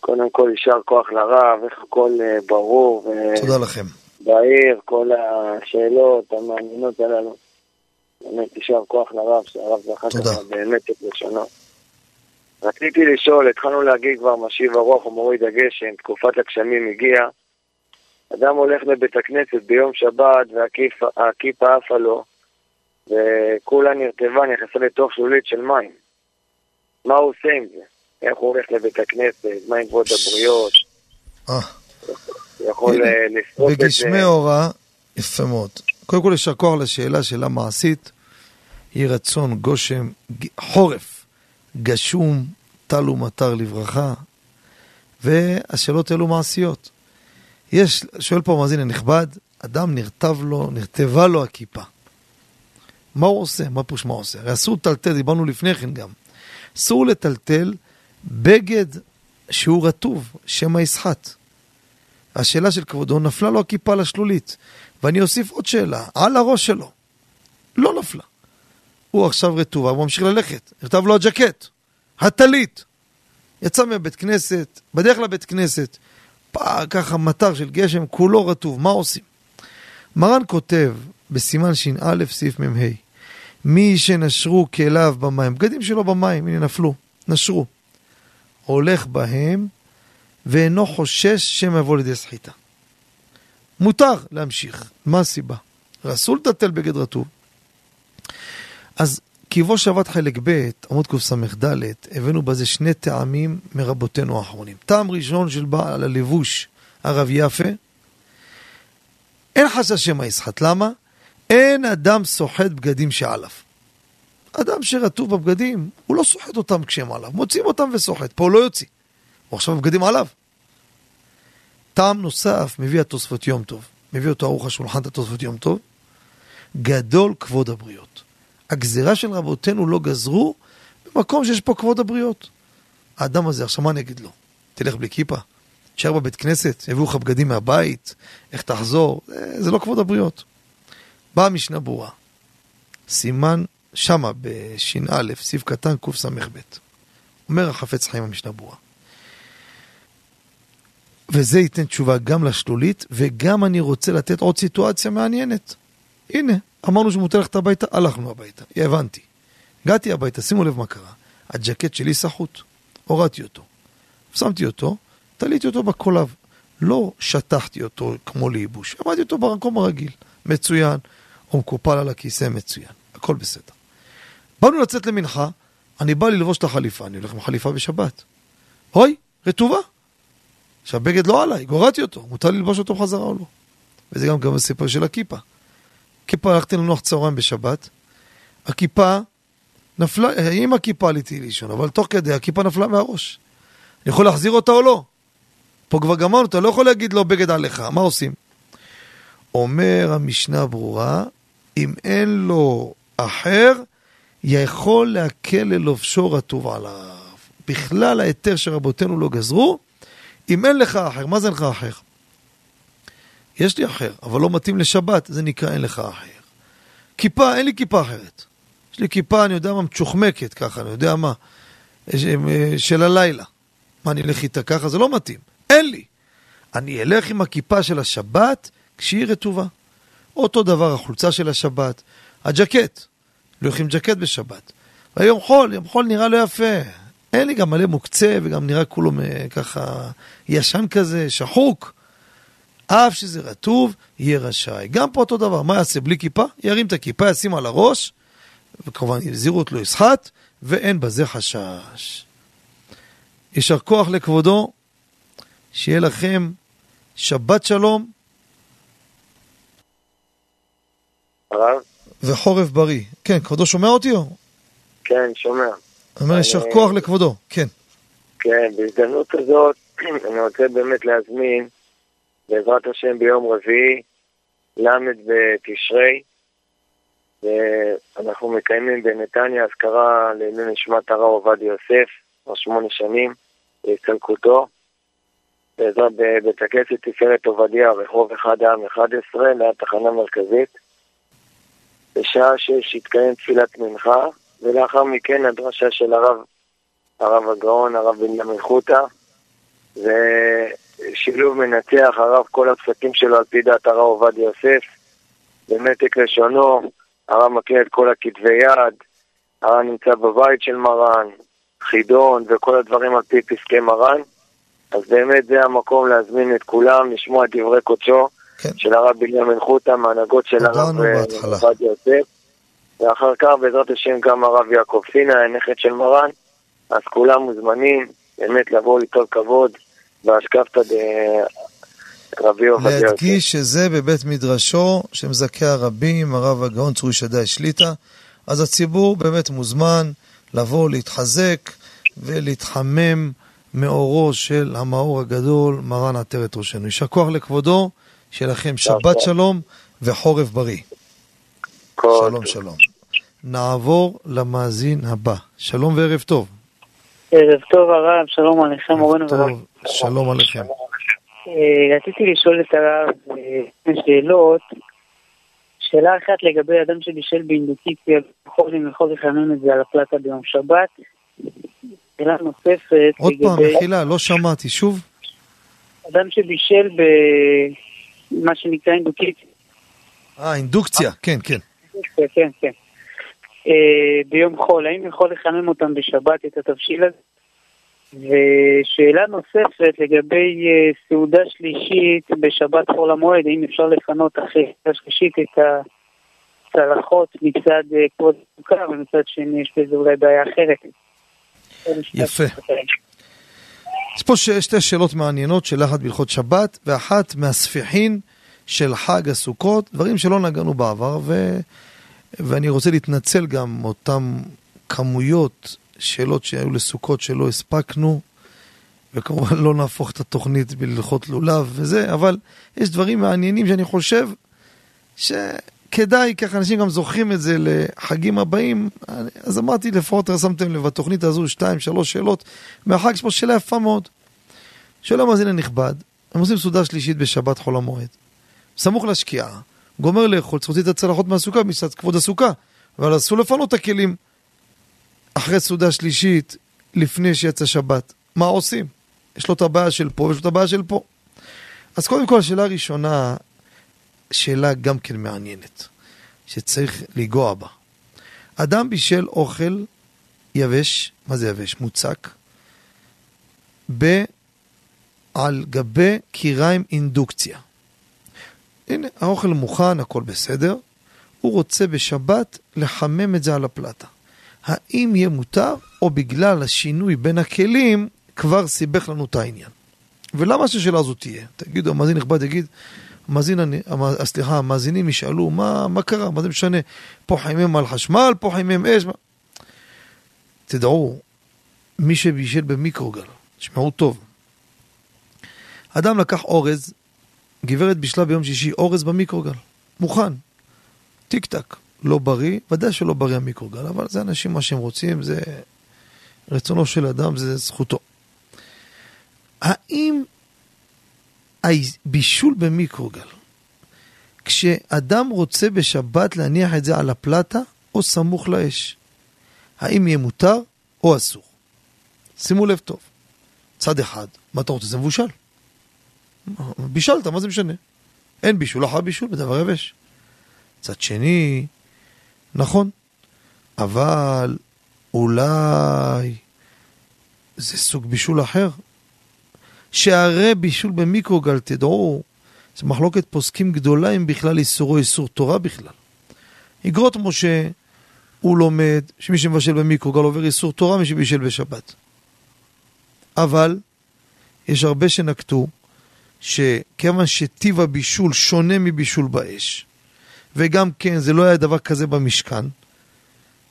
קודם כל ישר כוח לרב, איך הכל ברור. תודה לכם. בעיר, כל השאלות המעניינות הללו. באמת ישר כוח לרב, שהרב זכה ככה באמת את לשונו. רציתי לשאול, התחלנו להגיד כבר משיב הרוח ומוריד הגשם, תקופת הגשמים הגיעה. אדם הולך לבית הכנסת ביום שבת והכיפה עפה לו, וכולה נרטבה, נכנסה לתוך שלולית של מים. מה הוא עושה עם זה? איך הוא הולך לבית הכנסת? מה עם כבוד הבריות? אה. יכול לספות את זה. בגשמי הוראה, יפה מאוד. קודם כל ישר כוח לשאלה, שאלה מעשית, יהי רצון גושם, חורף, גשום, טל ומטר לברכה, והשאלות האלו מעשיות. יש, שואל פה מאזין הנכבד, אדם נרטב לו, נרטבה לו הכיפה. מה הוא עושה? מה פוש מה הוא עושה? הרי אסור לטלטל, דיברנו לפני כן גם. אסור לטלטל בגד שהוא רטוב, שמא ישחט. השאלה של כבודו, נפלה לו הכיפה לשלולית. ואני אוסיף עוד שאלה, על הראש שלו. לא נפלה. הוא עכשיו רטובה, הוא ממשיך ללכת. נרטב לו הג'קט, הטלית. יצא מבית כנסת, בדרך לבית כנסת, ככה מטר של גשם, כולו רטוב, מה עושים? מרן כותב בסימן שין א' סעיף מ"ה, מי שנשרו כליו במים, בגדים שלו במים, הנה נפלו, נשרו, הולך בהם ואינו חושש שהם יבוא לידי סחיטה. מותר להמשיך, מה הסיבה? רסו לטלטל בגד רטוב. אז כיבו שבת חלק ב' עמוד קס"ח ד' הבאנו בזה שני טעמים מרבותינו האחרונים. טעם ראשון של בעל הלבוש הרב יפה, אין חשש שמא ישחט. למה? אין אדם סוחט בגדים שעליו. אדם שרטוב בבגדים הוא לא סוחט אותם כשהם עליו, מוצאים אותם וסוחט, פה הוא לא יוציא, הוא עכשיו בבגדים עליו. טעם נוסף מביא התוספות יום טוב, מביא אותו ערוך השולחן התוספות יום טוב, גדול כבוד הבריות. הגזירה של רבותינו לא גזרו במקום שיש פה כבוד הבריות. האדם הזה, עכשיו מה נגיד לו? תלך בלי כיפה, תשאר בבית כנסת, יביאו לך בגדים מהבית, איך תחזור? זה, זה לא כבוד הבריות. באה משנה ברורה, סימן שמה בשין א', סיב קטן קוף סמך ב'. אומר החפץ חיים המשנה ברורה. וזה ייתן תשובה גם לשלולית, וגם אני רוצה לתת עוד סיטואציה מעניינת. הנה, אמרנו שמותר ללכת הביתה, הלכנו הביתה, הבנתי. הגעתי הביתה, שימו לב מה קרה. הג'קט שלי סחוט, הורדתי אותו. שמתי אותו, תליתי אותו בקולב. לא שטחתי אותו כמו לייבוש, עמדתי אותו במקום הרגיל. מצוין, הוא מקופל על הכיסא, מצוין. הכל בסדר. באנו לצאת למנחה, אני בא ללבוש את החליפה, אני הולך עם חליפה בשבת. אוי, רטובה. שהבגד לא עליי, גורדתי אותו, מותר ללבוש אותו חזרה או לא. וזה גם גם הסיפור של הכיפה. כיפה, הלכתי לנוח צהריים בשבת, הכיפה נפלה, עם הכיפה עליתי לישון, אבל תוך כדי הכיפה נפלה מהראש. אני יכול להחזיר אותה או לא? פה כבר גמרנו, אתה לא יכול להגיד לו בגד עליך, מה עושים? אומר המשנה ברורה, אם אין לו אחר, יכול להקל ללובשו רטוב עליו. בכלל היתר שרבותינו לא גזרו, אם אין לך אחר, מה זה אין לך אחר? יש לי אחר, אבל לא מתאים לשבת, זה נקרא אין לך אחר. כיפה, אין לי כיפה אחרת. יש לי כיפה, אני יודע מה, מצ'וחמקת ככה, אני יודע מה, של הלילה. מה, אני אלך איתה ככה? זה לא מתאים. אין לי. אני אלך עם הכיפה של השבת כשהיא רטובה. אותו דבר, החולצה של השבת, הג'קט. לא הולכים ג'קט בשבת. והיום חול, יום חול נראה לא יפה. אין לי גם מלא מוקצה, וגם נראה כולו ככה ישן כזה, שחוק. אף שזה רטוב, יהיה רשאי. גם פה אותו דבר, מה יעשה בלי כיפה? ירים את הכיפה, ישים על הראש, וכמובן זהירות לא ישחט, ואין בזה חשש. ישר כוח לכבודו, שיהיה לכם שבת שלום, הרב? וחורף בריא. כן, כבודו שומע אותי או? כן, שומע. אומר, ישר כוח לכבודו, כן. כן, בהזדמנות הזאת, אני רוצה באמת להזמין, בעזרת השם ביום רביעי, למד בתשרי, ואנחנו מקיימים בנתניה הזכרה לעילוי נשמת הרב עובדיה יוסף, כבר שמונה שנים, להצטלקותו, בעזרת בית הכנסת תפארת עובדיה, רחוב אחד העם אחד עשר, ליד תחנה מרכזית, בשעה שש התקיים תפילת מנחה, ולאחר מכן הדרשה של הרב, הרב הגאון, הרב בנימין חותה, ושילוב מנצח, הרב כל הפסקים שלו על פי דעת הרב עובדיה יוסף, במתק לשונו, הרב מכיר את כל הכתבי יד, הרב נמצא בבית של מרן, חידון וכל הדברים על פי פסקי מרן, אז באמת זה המקום להזמין את כולם, לשמוע את דברי קודשו, כן. של הרב בנימין חותה, מהנהגות של הרב עובדיה יוסף, ואחר כך בעזרת השם גם הרב יעקב סינה, הנכד של מרן, אז כולם מוזמנים באמת לבוא ליטול כבוד בהשקפת רבי עובדיה יוסף. להדגיש שזה בבית מדרשו שמזכה הרבים, הרב הגאון צורי שדאי שליטה, אז הציבור באמת מוזמן לבוא להתחזק ולהתחמם מאורו של המאור הגדול מרן עטרת ראשנו. יישר כוח לכבודו, שלכם שבת שלום וחורף בריא. שלום שלום. נעבור למאזין הבא. שלום וערב טוב. ערב טוב הרב, שלום עליכם מורנו ורב. שלום עליכם. רציתי לשאול את הרב שאלות. שאלה אחת לגבי אדם שבישל באינדוקציה, בכל יום יכול לחמם את זה על הפלטה ביום שבת. שאלה נוספת. עוד פעם, מחילה, לא שמעתי, שוב. אדם שבישל ב... מה שנקרא אינדוקציה. אה, אינדוקציה, כן, כן. אינדוקציה, כן, כן. ביום חול, האם יכול לחמם אותם בשבת את התבשיל הזה? ושאלה נוספת לגבי סעודה שלישית בשבת חול המועד, האם אפשר לפנות אחרי השלישית את הצלחות מצד כבוד סוכר, ומצד שני יש בזה אולי בעיה אחרת. יפה. יש פה שתי שאלות מעניינות, שאלה אחת בהלכות שבת, ואחת מהספיחין של חג הסוכות, דברים שלא נגענו בעבר, ו... ואני רוצה להתנצל גם אותם כמויות שאלות שהיו לסוכות שלא הספקנו, וכמובן לא נהפוך את התוכנית בלכות לולב וזה, אבל יש דברים מעניינים שאני חושב שכדאי, ככה אנשים גם זוכרים את זה לחגים הבאים, אז אמרתי לפחות רשמתם לב, התוכנית הזו שתיים, שלוש שאלות, מהחג שפה שאלה יפה מאוד. שואל המאזין הנכבד, הם עושים סעודה שלישית בשבת חול המועד, סמוך לשקיעה, גומר לאכול, צריך להוציא את הצלחות מהסוכה, מצד כבוד הסוכה, אבל אסור לפנות את הכלים אחרי סעודה שלישית, לפני שיצא שבת. מה עושים? יש לו את הבעיה של פה, ויש לו את הבעיה של פה. אז קודם כל, השאלה הראשונה, שאלה גם כן מעניינת, שצריך לגוע בה. אדם בישל אוכל יבש, מה זה יבש? מוצק, ב- על גבי קיריים אינדוקציה. הנה, האוכל מוכן, הכל בסדר, הוא רוצה בשבת לחמם את זה על הפלטה. האם יהיה מותר, או בגלל השינוי בין הכלים, כבר סיבך לנו את העניין. ולמה שהשאלה הזו תהיה? תגידו, המאזין נכבד, תגיד, המאזין, סליחה, המאזינים ישאלו, מה, מה קרה? מה זה משנה? פה חיימים על חשמל, פה חיימים אש. מה... תדעו, מי שבישל במיקרוגל, שמעו טוב. אדם לקח אורז, גברת בשלה ביום שישי אורז במיקרוגל, מוכן, טיק טק, לא בריא, ודאי שלא בריא המיקרוגל, אבל זה אנשים מה שהם רוצים, זה רצונו של אדם, זה זכותו. האם הבישול במיקרוגל, כשאדם רוצה בשבת להניח את זה על הפלטה, או סמוך לאש, האם יהיה מותר או אסור? שימו לב טוב, צד אחד, מה אתה רוצה? זה מבושל. בישלת, מה זה משנה? אין בישול, אחר בישול, בדבר יבש. צד שני, נכון, אבל אולי זה סוג בישול אחר, שהרי בישול במיקרוגל, תדעו, זה מחלוקת פוסקים גדולה אם בכלל איסורו איסור תורה בכלל. אגרות משה הוא לומד שמי שמבשל במיקרוגל עובר איסור תורה, מי שמבשל בשבת. אבל יש הרבה שנקטו שכמה שטיב הבישול שונה מבישול באש, וגם כן זה לא היה דבר כזה במשכן,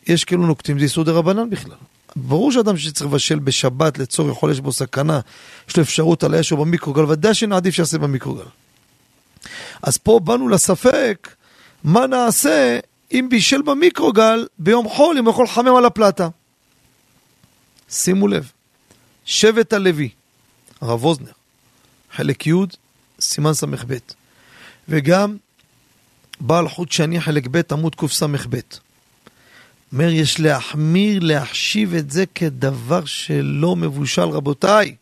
יש כאילו נוקטים, זה איסור דרבנן בכלל. ברור שאדם שצריך לבשל בשבת לצורך חולש בו סכנה, יש לו אפשרות על האש או במיקרוגל, ודאי שנעדיף שיעשה במיקרוגל. אז פה באנו לספק, מה נעשה אם בישל במיקרוגל ביום חול, אם הוא יכול לחמם על הפלטה? שימו לב, שבט הלוי, הרב אוזנר, חלק י' סימן סמך ב', וגם בעל חוט שני חלק ב' עמוד קוף סמך ב', אומר יש להחמיר, להחשיב את זה כדבר שלא מבושל, רבותיי,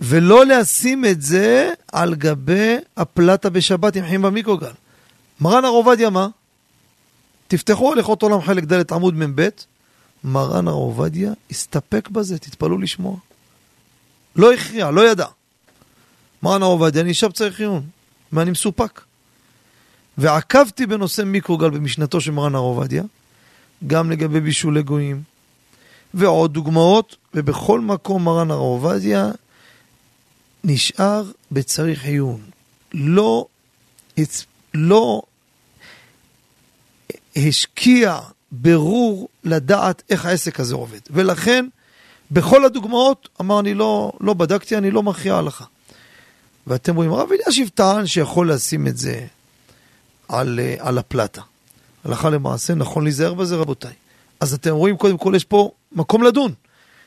ולא להשים את זה על גבי הפלטה בשבת עם חיים במיקרוגל. מרן הרב עובדיה מה? תפתחו הלכות עולם חלק ד' עמוד מ"ב, מרן הרב עובדיה הסתפק בזה, תתפלאו לשמוע. לא הכריע, לא ידע. מרן הרב עובדיה נשאר בצער חיון, ואני מסופק. ועקבתי בנושא מיקרוגל במשנתו של מרן הרב עובדיה, גם לגבי בישולי גויים, ועוד דוגמאות, ובכל מקום מרן הרב עובדיה נשאר בצער חיון. לא הצפק. לא השקיע ברור לדעת איך העסק הזה עובד. ולכן, בכל הדוגמאות, אמר אני לא, לא בדקתי, אני לא מכריע עליך. ואתם רואים, רב אלישיב שבטען שיכול לשים את זה על, על הפלטה. הלכה למעשה, נכון להיזהר בזה רבותיי. אז אתם רואים, קודם כל יש פה מקום לדון.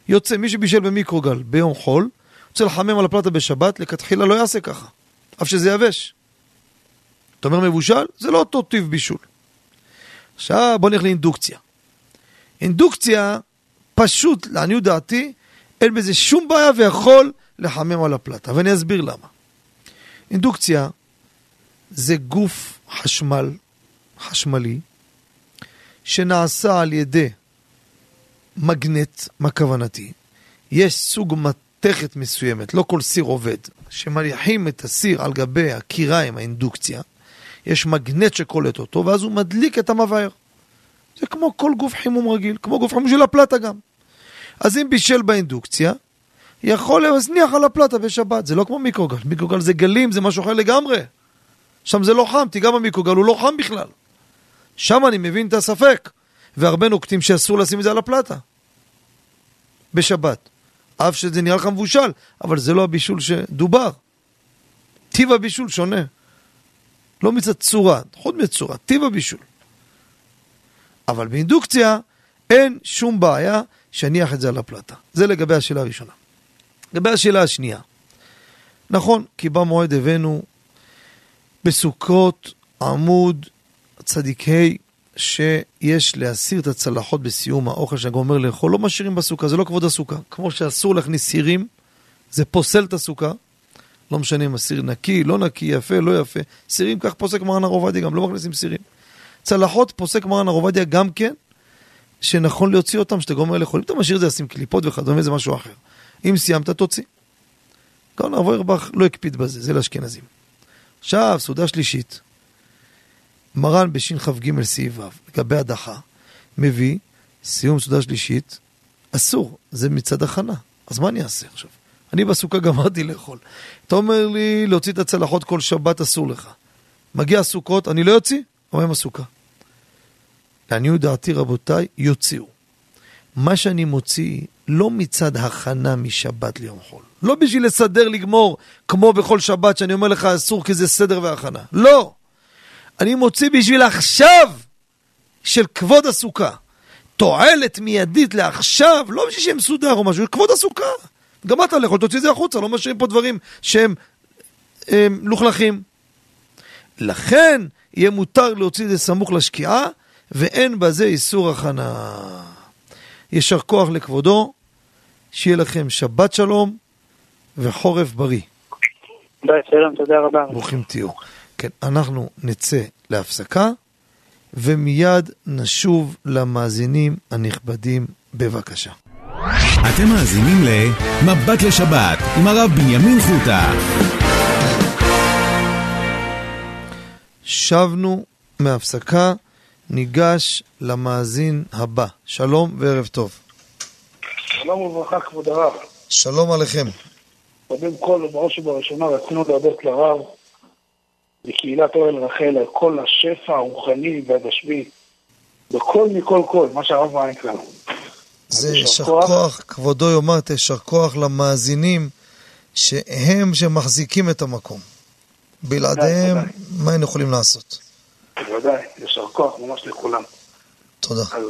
יוצא, מי שבישל במיקרוגל ביום חול, יוצא לחמם על הפלטה בשבת, לכתחילה לא יעשה ככה. אף שזה יבש. אתה אומר מבושל, זה לא אותו טיב בישול. עכשיו בוא נלך לאינדוקציה. אינדוקציה, פשוט, לעניות דעתי, אין בזה שום בעיה ויכול לחמם על הפלטה. ואני אסביר למה. אינדוקציה זה גוף חשמל, חשמלי, שנעשה על ידי מגנט, מכוונתי. יש סוג מתכת מסוימת, לא כל סיר עובד, שמריחים את הסיר על גבי הקיריים, האינדוקציה, יש מגנט שקולט אותו, ואז הוא מדליק את המבאר. זה כמו כל גוף חימום רגיל, כמו גוף חימום של הפלטה גם. אז אם בישל באינדוקציה, יכול להזניח על הפלטה בשבת. זה לא כמו מיקרוגל. מיקרוגל זה גלים, זה משהו אחר לגמרי. שם זה לא חם, תיגע במיקרוגל, הוא לא חם בכלל. שם אני מבין את הספק. והרבה נוקטים שאסור לשים את זה על הפלטה. בשבת. אף שזה נראה לך מבושל, אבל זה לא הבישול שדובר. טיב הבישול שונה. לא מצד צורה, חוד מצורה, טיב הבישול. אבל באינדוקציה אין שום בעיה שניח את זה על הפלטה. זה לגבי השאלה הראשונה. לגבי השאלה השנייה. נכון, כי במועד הבאנו בסוכות עמוד צדיקי שיש להסיר את הצלחות בסיום האוכל שאני אומר לאכול. לא משאירים בסוכה, זה לא כבוד הסוכה. כמו שאסור להכניס סירים, זה פוסל את הסוכה. לא משנה אם הסיר נקי, לא נקי, יפה, לא יפה. סירים, כך פוסק מרן הרב עובדיה, גם לא מכניסים סירים. צלחות פוסק מרן הרב עובדיה גם כן, שנכון להוציא אותם, שאתה גומר לאכול. אם אתה משאיר זה, לשים קליפות וכדומה, זה משהו אחר. אם סיימת, תוציא. כאן הרב הרבך לא הקפיד בזה, זה לאשכנזים. עכשיו, סעודה שלישית, מרן בשין ח"ג סעיף ו', לגבי הדחה, מביא, סיום סעודה שלישית, אסור, זה מצד החנה. אז מה אני אעשה עכשיו? אני בסוכה גמרתי לאכול. אתה אומר לי, להוציא את הצלחות כל שבת אסור לך. מגיע הסוכות, אני לא יוציא, אבל הם הסוכה. לעניות דעתי רבותיי, יוציאו. מה שאני מוציא, לא מצד הכנה משבת ליום חול. לא בשביל לסדר לגמור, כמו בכל שבת, שאני אומר לך אסור, כי זה סדר והכנה. לא! אני מוציא בשביל עכשיו, של כבוד הסוכה. תועלת מיידית לעכשיו, לא בשביל שהם סודר או משהו, כבוד הסוכה. גם אתה לאכול, תוציא את זה החוצה, לא משאירים פה דברים שהם הם, לוכלכים. לכן יהיה מותר להוציא את זה סמוך לשקיעה, ואין בזה איסור הכנה. ישר כוח לכבודו, שיהיה לכם שבת שלום וחורף בריא. ביי, שלום, תודה רבה. ברוכים תהיו. כן, אנחנו נצא להפסקה, ומיד נשוב למאזינים הנכבדים בבקשה. אתם מאזינים למבט לשבת עם הרב בנימין חותה. שבנו מהפסקה, ניגש למאזין הבא. שלום וערב טוב. שלום וברכה כבוד הרב. שלום עליכם. קודם כל ובראש ובראשונה רצינו להודות לרב לקהילת אוהל רחל על כל השפע הרוחני והגשמי בכל מכל כל מה שהרב מעניק לנו. זה ישר כוח, כבודו יאמר ישר כוח למאזינים שהם שמחזיקים את המקום. בלעדיהם מה הם יכולים לעשות? בוודאי, ישר כוח ממש לכולם. תודה. אז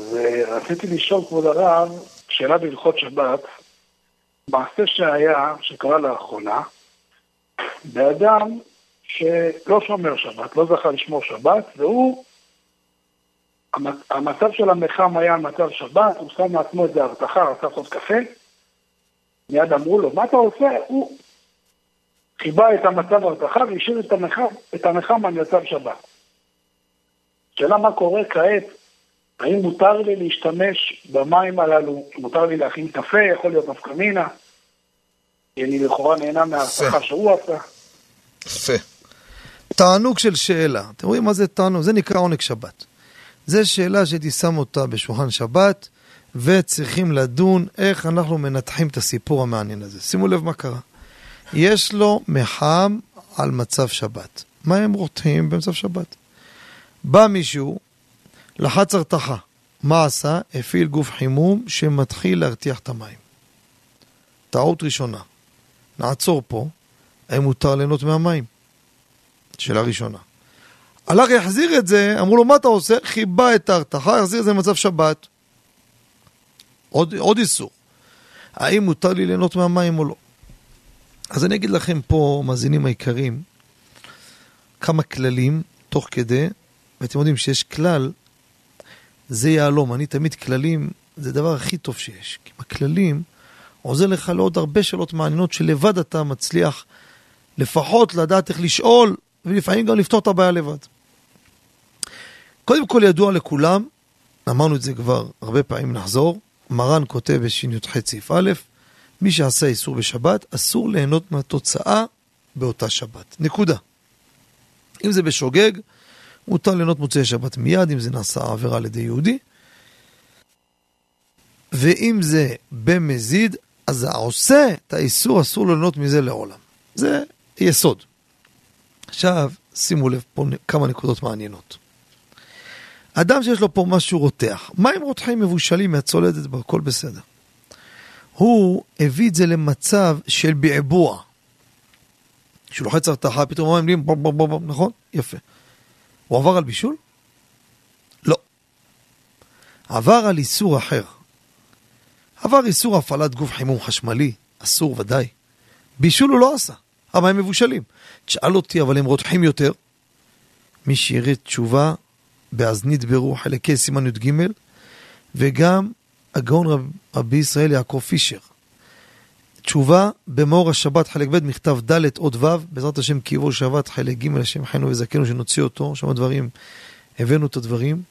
רציתי לשאול כבוד הרב שאלה בהלכות שבת, מעשה שהיה, שקרה לאחרונה, באדם שלא שומר שבת, לא זכה לשמור שבת, והוא, המצב של המחם היה מצב שבת, הוא שם לעצמו את זה הרתחה, רצה לעשות קפה, מיד אמרו לו, מה אתה עושה? הוא חיבה את המצב הרתחה והשאיר את המחם, את המחם על מצב שבת. שאלה מה קורה כעת, האם מותר לי להשתמש במים הללו, מותר לי להכין קפה, יכול להיות נפקמינה, אני לכאורה נהנה מההרתחה שהוא עשה. יפה. תענוג של שאלה. אתם רואים מה זה תענוג? זה נקרא עונג שבת. זה שאלה שהייתי שם אותה בשולחן שבת, וצריכים לדון איך אנחנו מנתחים את הסיפור המעניין הזה. שימו לב מה קרה. יש לו מחם על מצב שבת. מה הם רותחים במצב שבת? בא מישהו, לחץ הרתחה. מה עשה? הפעיל גוף חימום שמתחיל להרתיח את המים. טעות ראשונה. נעצור פה, האם מותר ליהנות מהמים? שאלה ראשונה. הלך יחזיר את זה, אמרו לו מה אתה עושה? חיבה את ההרתחה, יחזיר את זה למצב שבת. עוד, עוד איסור. האם מותר לי ליהנות מהמים או לא? אז אני אגיד לכם פה, מאזינים העיקרים, כמה כללים תוך כדי, ואתם יודעים שיש כלל, זה יעלום, אני תמיד כללים, זה הדבר הכי טוב שיש. כי בכללים עוזר לך לעוד הרבה שאלות מעניינות שלבד אתה מצליח לפחות לדעת איך לשאול, ולפעמים גם לפתור את הבעיה לבד. קודם כל ידוע לכולם, אמרנו את זה כבר הרבה פעמים נחזור, מרן כותב בשניות חציף א', מי שעשה איסור בשבת, אסור ליהנות מהתוצאה באותה שבת. נקודה. אם זה בשוגג, מותר ליהנות מוצאי שבת מיד, אם זה נעשה עבירה על ידי יהודי, ואם זה במזיד, אז העושה את האיסור אסור ליהנות מזה לעולם. זה יסוד. עכשיו, שימו לב פה כמה נקודות מעניינות. אדם שיש לו פה משהו רותח, מים רותחים מבושלים מהצולדת, בכל בסדר. הוא הביא את זה למצב של בעבוע, שלוחץ הרתחה, פתאום מים לים, בור, בור, בור, בור, נכון? יפה. הוא עבר על בישול? לא. עבר על איסור אחר. עבר איסור הפעלת גוף חימום חשמלי, אסור ודאי. בישול הוא לא עשה, אבל הם מבושלים. תשאל אותי, אבל הם רותחים יותר. מי שיראה תשובה, באז נדברו חלקי סימן י"ג, וגם הגאון רב, רבי ישראל יעקב פישר. תשובה במאור השבת חלק ב' מכתב ד' עוד ו' בעזרת השם קיבור שבת חלק ג' השם חיינו וזכינו שנוציא אותו, שם הדברים, הבאנו את הדברים,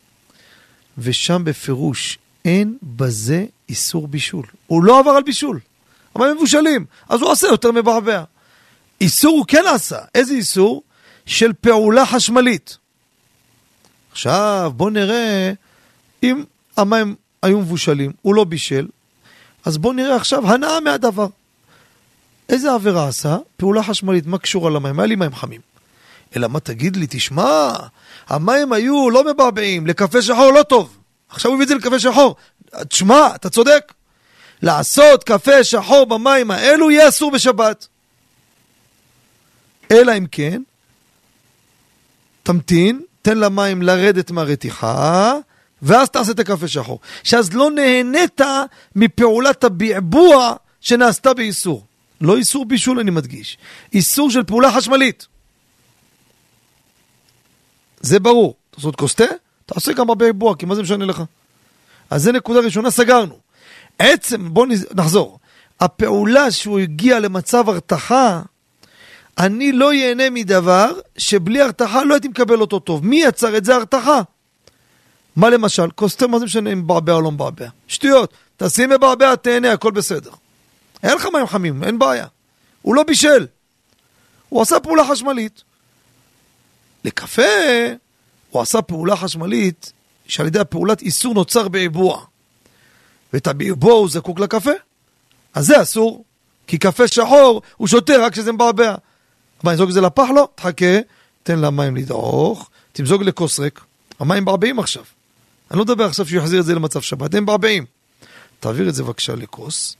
ושם בפירוש אין בזה איסור בישול. הוא לא עבר על בישול, אבל הם מבושלים, אז הוא עשה יותר מבעבע. איסור הוא כן עשה, איזה איסור? של פעולה חשמלית. עכשיו בוא נראה, אם המים היו מבושלים, הוא לא בישל, אז בוא נראה עכשיו הנאה מהדבר. איזה עבירה עשה? פעולה חשמלית, מה קשורה למים? היה לי מים חמים. אלא מה תגיד לי? תשמע, המים היו לא מבעבעים, לקפה שחור לא טוב. עכשיו הוא הביא את זה לקפה שחור. תשמע, אתה צודק. לעשות קפה שחור במים האלו יהיה אסור בשבת. אלא אם כן, תמתין, תן למים לרדת מהרתיחה, ואז תעשה את הקפה שחור. שאז לא נהנית מפעולת הביעבוע שנעשתה באיסור. לא איסור בישול אני מדגיש. איסור של פעולה חשמלית. זה ברור. תעשו את קוסטה, תעשה גם הביעבוע, כי מה זה משנה לך? אז זה נקודה ראשונה, סגרנו. עצם, בוא נחזור. הפעולה שהוא הגיע למצב הרתחה, אני לא ייהנה מדבר שבלי הרתחה לא הייתי מקבל אותו טוב. מי יצר את זה הרתחה? מה למשל? קוסטר, מה זה משנה אם בעבע או לא בעבע? שטויות, תשים בבעבע, תהנה, הכל בסדר. אין לך מים חמים, אין בעיה. הוא לא בישל. הוא עשה פעולה חשמלית. לקפה הוא עשה פעולה חשמלית שעל ידי הפעולת איסור נוצר בעיבוע, ואת הבעיבוע הוא זקוק לקפה, אז זה אסור, כי קפה שחור הוא שותה רק כשזה מבעבע. מה, נזוג את זה לפח? לא, תחכה, תן לה מים לדרוך, תמזוג לקוס ריק, המים בעבעים עכשיו, אני לא מדבר עכשיו שיחזיר את זה למצב שבת, הם בעבעים, תעביר את זה בבקשה לקוס,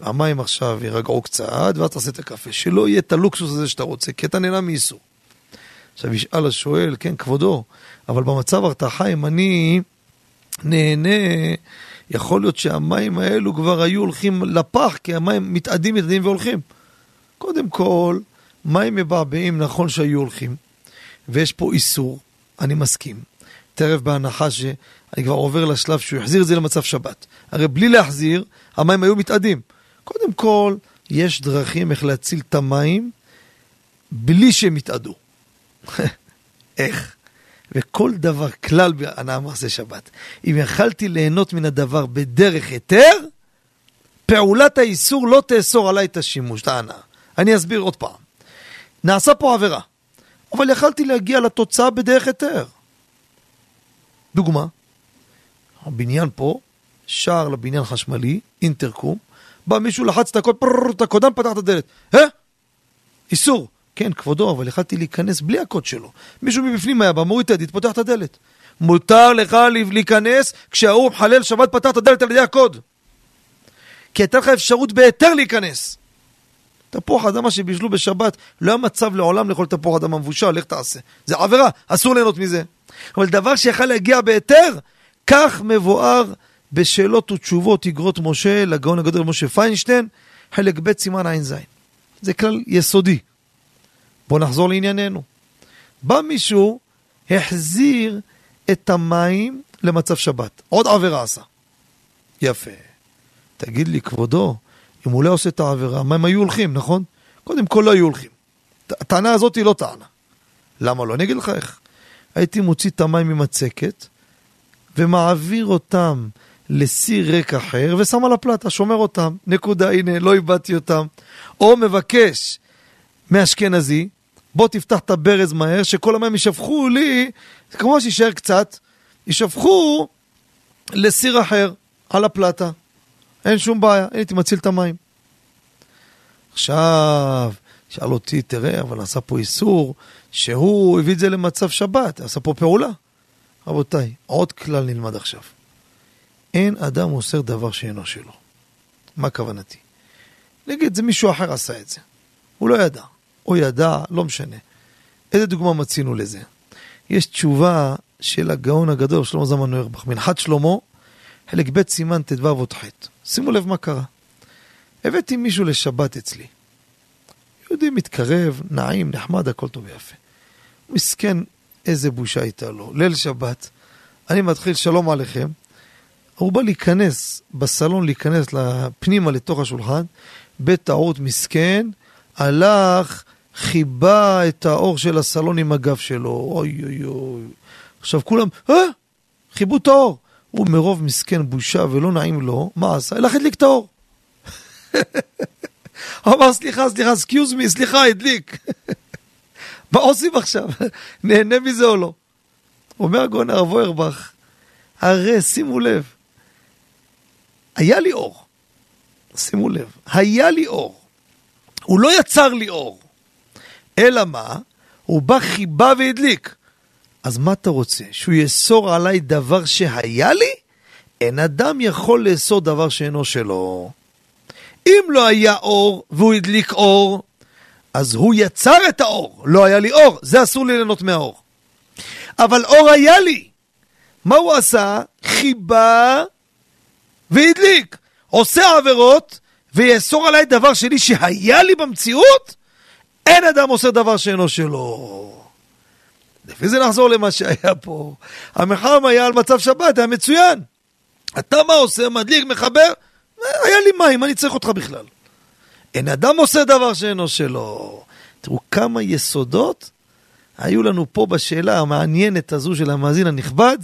המים עכשיו ירגעו קצת, ואת תעשה את הקפה, שלא יהיה את הלוקסוס הזה שאתה רוצה, כי אתה נהנה מאיסור. עכשיו ישאל השואל, כן כבודו, אבל במצב הרתחה, אם אני נהנה, יכול להיות שהמים האלו כבר היו הולכים לפח, כי המים מתעדים, מתעדים והולכים. קודם כל, מים מבעבעים נכון שהיו הולכים, ויש פה איסור, אני מסכים. תרף בהנחה שאני כבר עובר לשלב שהוא יחזיר את זה למצב שבת. הרי בלי להחזיר, המים היו מתעדים. קודם כל, יש דרכים איך להציל את המים, בלי שהם יתעדו. איך? וכל דבר כלל בהנאה מעשה שבת. אם יכלתי ליהנות מן הדבר בדרך היתר, פעולת האיסור לא תאסור עליי את השימוש, את ההנאה. אני אסביר עוד פעם. נעשה פה עבירה, אבל יכלתי להגיע לתוצאה בדרך היתר. דוגמה, הבניין פה, שער לבניין חשמלי, אינטרקום, בא מישהו לחץ את הקוד, פררר, את הקודם פתח את הדלת. אה? איסור. כן, כבודו, אבל יכלתי להיכנס בלי הקוד שלו. מישהו מבפנים היה בא, מוריד תדית, פותח את הדלת. מותר לך להיכנס כשהוא מחלל שבת פתח את הדלת על ידי הקוד. כי הייתה לך אפשרות ביתר להיכנס. תפוח אדמה שבישלו בשבת, לא היה מצב לעולם לאכול תפוח אדמה מבושל, לך תעשה. זה עבירה, אסור ליהנות מזה. אבל דבר שיכל להגיע ביתר, כך מבואר בשאלות ותשובות אגרות משה, לגאון הגדול משה פיינשטיין, חלק ב' סימן עין זין. זה כלל יסודי. בואו נחזור לענייננו. בא מישהו, החזיר את המים למצב שבת. עוד עבירה עשה. יפה. תגיד לי, כבודו, אם הוא לא עושה את העבירה, המים היו הולכים, נכון? קודם כל לא היו הולכים. הטענה הזאת היא לא טענה. למה לא? אני אגיד לך איך. הייתי מוציא את המים ממצקת, ומעביר אותם לסיר ריק אחר, ושם על הפלטה, שומר אותם, נקודה, הנה, לא איבדתי אותם. או מבקש מאשכנזי, בוא תפתח את הברז מהר, שכל המים ישפכו לי, כמו שישאר קצת, ישפכו לסיר אחר, על הפלטה. אין שום בעיה, הנה תמציל את המים. עכשיו, שאל אותי, תראה, אבל עשה פה איסור, שהוא הביא את זה למצב שבת, עשה פה פעולה. רבותיי, עוד כלל נלמד עכשיו. אין אדם עושה דבר שאינו שלו. מה כוונתי? נגיד, זה מישהו אחר עשה את זה. הוא לא ידע, או ידע, לא משנה. איזה דוגמה מצינו לזה? יש תשובה של הגאון הגדול, שלמה זלמן אוירבך, מנחת שלמה, חלק ב' סימן ט"ו ות"ח. שימו לב מה קרה. הבאתי מישהו לשבת אצלי. יהודי מתקרב, נעים, נחמד, הכל טוב ויפה. מסכן, איזה בושה הייתה לו. ליל שבת, אני מתחיל שלום עליכם. הוא בא להיכנס בסלון, להיכנס לפנימה לתוך השולחן, בית האורות מסכן, הלך, חיבה את האור של הסלון עם הגב שלו. אוי אוי אוי. עכשיו כולם, אה? חיבו את האור. הוא מרוב מסכן בושה ולא נעים לו, מה עשה? הלך הדליק את האור. הוא אמר, סליחה, סליחה, סקיוז מי, סליחה, הדליק. מה עושים עכשיו? נהנה מזה או לא? אומר הגאון הרב אוירבך, הרי שימו לב, היה לי אור. שימו לב, היה לי אור. הוא לא יצר לי אור. אלא מה? הוא בא חיבה והדליק. אז מה אתה רוצה? שהוא יסור עליי דבר שהיה לי? אין אדם יכול לאסור דבר שאינו שלו. אם לא היה אור והוא הדליק אור, אז הוא יצר את האור. לא היה לי אור, זה אסור לי ליהנות מהאור. אבל אור היה לי. מה הוא עשה? חיבה והדליק. עושה עבירות ויאסור עליי דבר שלי שהיה לי במציאות? אין אדם עושה דבר שאינו שלו. לפי זה נחזור למה שהיה פה. המחם היה על מצב שבת, היה מצוין. אתה מה עושה? מדליק, מחבר? היה לי מים, אני צריך אותך בכלל. אין אדם עושה דבר שאינו שלו. תראו כמה יסודות היו לנו פה בשאלה המעניינת הזו של המאזין הנכבד,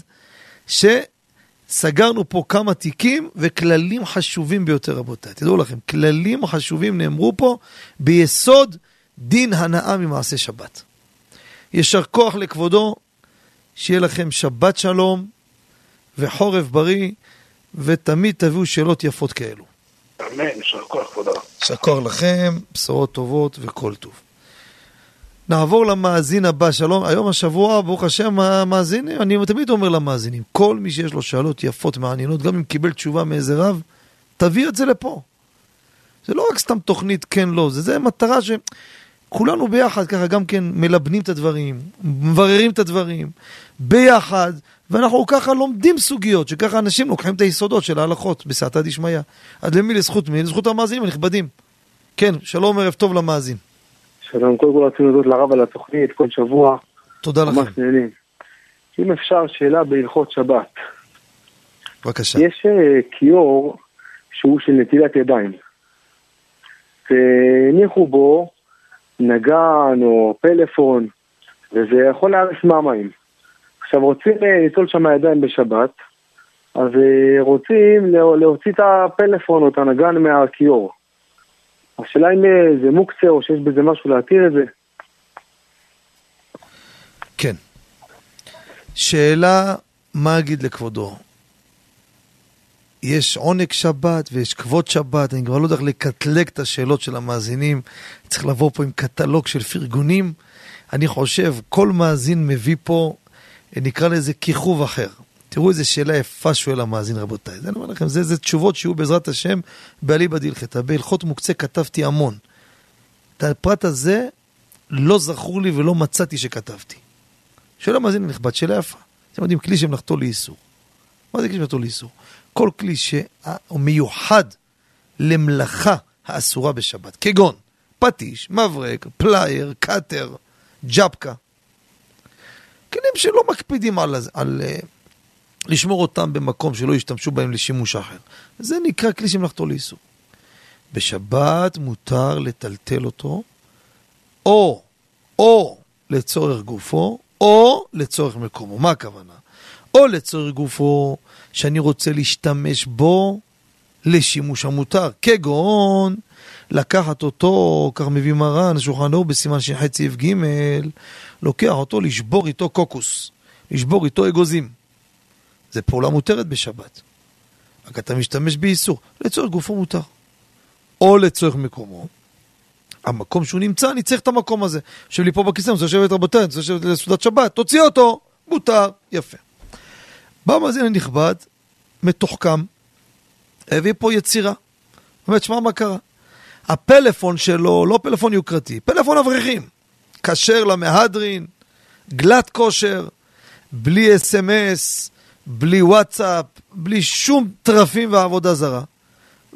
שסגרנו פה כמה תיקים וכללים חשובים ביותר, רבותיי. תדעו לכם, כללים חשובים נאמרו פה ביסוד דין הנאה ממעשה שבת. ישר כוח לכבודו, שיהיה לכם שבת שלום וחורף בריא, ותמיד תביאו שאלות יפות כאלו. אמן, ישר כוח כבודו. ישר כוח לכם, בשורות טובות וכל טוב. נעבור למאזין הבא, שלום, היום השבוע, ברוך השם, המאזינים, אני תמיד אומר למאזינים, כל מי שיש לו שאלות יפות, מעניינות, גם אם קיבל תשובה מאיזה רב, תביא את זה לפה. זה לא רק סתם תוכנית כן לא, זה, זה מטרה שכולנו ביחד ככה גם כן מלבנים את הדברים, מבררים את הדברים, ביחד, ואנחנו ככה לומדים סוגיות, שככה אנשים לוקחים את היסודות של ההלכות, בסעתא דשמיא. אז למי לזכות מי? לזכות המאזינים הנכבדים. כן, שלום, ערב טוב למאזין. שלום, קודם כל רצינו להודות לרב על התוכנית, כל שבוע. תודה לכם. אם אפשר, שאלה בהלכות שבת. בבקשה. יש כיור שהוא של נטילת ידיים. הניחו בו נגן או פלאפון, וזה יכול להרס מהמים. עכשיו רוצים ליטול שם הידיים בשבת, אז רוצים להוציא את הפלאפון או את הנגן מהכיור. השאלה אם זה מוקצה או שיש בזה משהו להתיר את זה. כן. שאלה, מה אגיד לכבודו? יש עונג שבת ויש כבוד שבת, אני כבר לא יודע לקטלג את השאלות של המאזינים, צריך לבוא פה עם קטלוג של פרגונים, אני חושב, כל מאזין מביא פה, נקרא לזה כיכוב אחר. תראו איזה שאלה יפה שואל המאזין רבותיי, אני אומר לכם, זה, זה תשובות שיהיו בעזרת השם, בעליבא דהלכתא, בהלכות מוקצה כתבתי המון, את הפרט הזה לא זכור לי ולא מצאתי שכתבתי. שואל המאזין נכבד, שאלה יפה, אתם יודעים, כלי שמלאכתו לאיסור, מה זה כלי שמלאכתו לאיסור? כל כלי שמיוחד למלאכה האסורה בשבת, כגון פטיש, מברק, פלייר, קטר, ג'פקה. כלים שלא מקפידים על, על לשמור אותם במקום שלא ישתמשו בהם לשימוש אחר. זה נקרא כלי שמלאכתו לאיסור. בשבת מותר לטלטל אותו, או, או לצורך גופו, או לצורך מקומו. מה הכוונה? או לצורך גופו, שאני רוצה להשתמש בו לשימוש המותר, כגון לקחת אותו, כך מביא מרן, שולחן ערוך בסימן ש"ח סעיף ג', לוקח אותו לשבור איתו קוקוס, לשבור איתו אגוזים. זה פעולה מותרת בשבת. רק אתה משתמש באיסור, לצורך גופו מותר. או לצורך מקומו. המקום שהוא נמצא, אני צריך את המקום הזה. יושב לי פה בכיסא, זה יושבת רבותיי, זה יושבת לסעודת שבת, תוציא אותו, מותר, יפה. בא מאזין הנכבד, מתוחכם, הביא פה יצירה. באמת, שמע מה קרה? הפלאפון שלו, לא פלאפון יוקרתי, פלאפון אברכים. כשר למהדרין, גלת כושר, בלי אס-אמס, בלי וואטסאפ, בלי שום טרפים ועבודה זרה.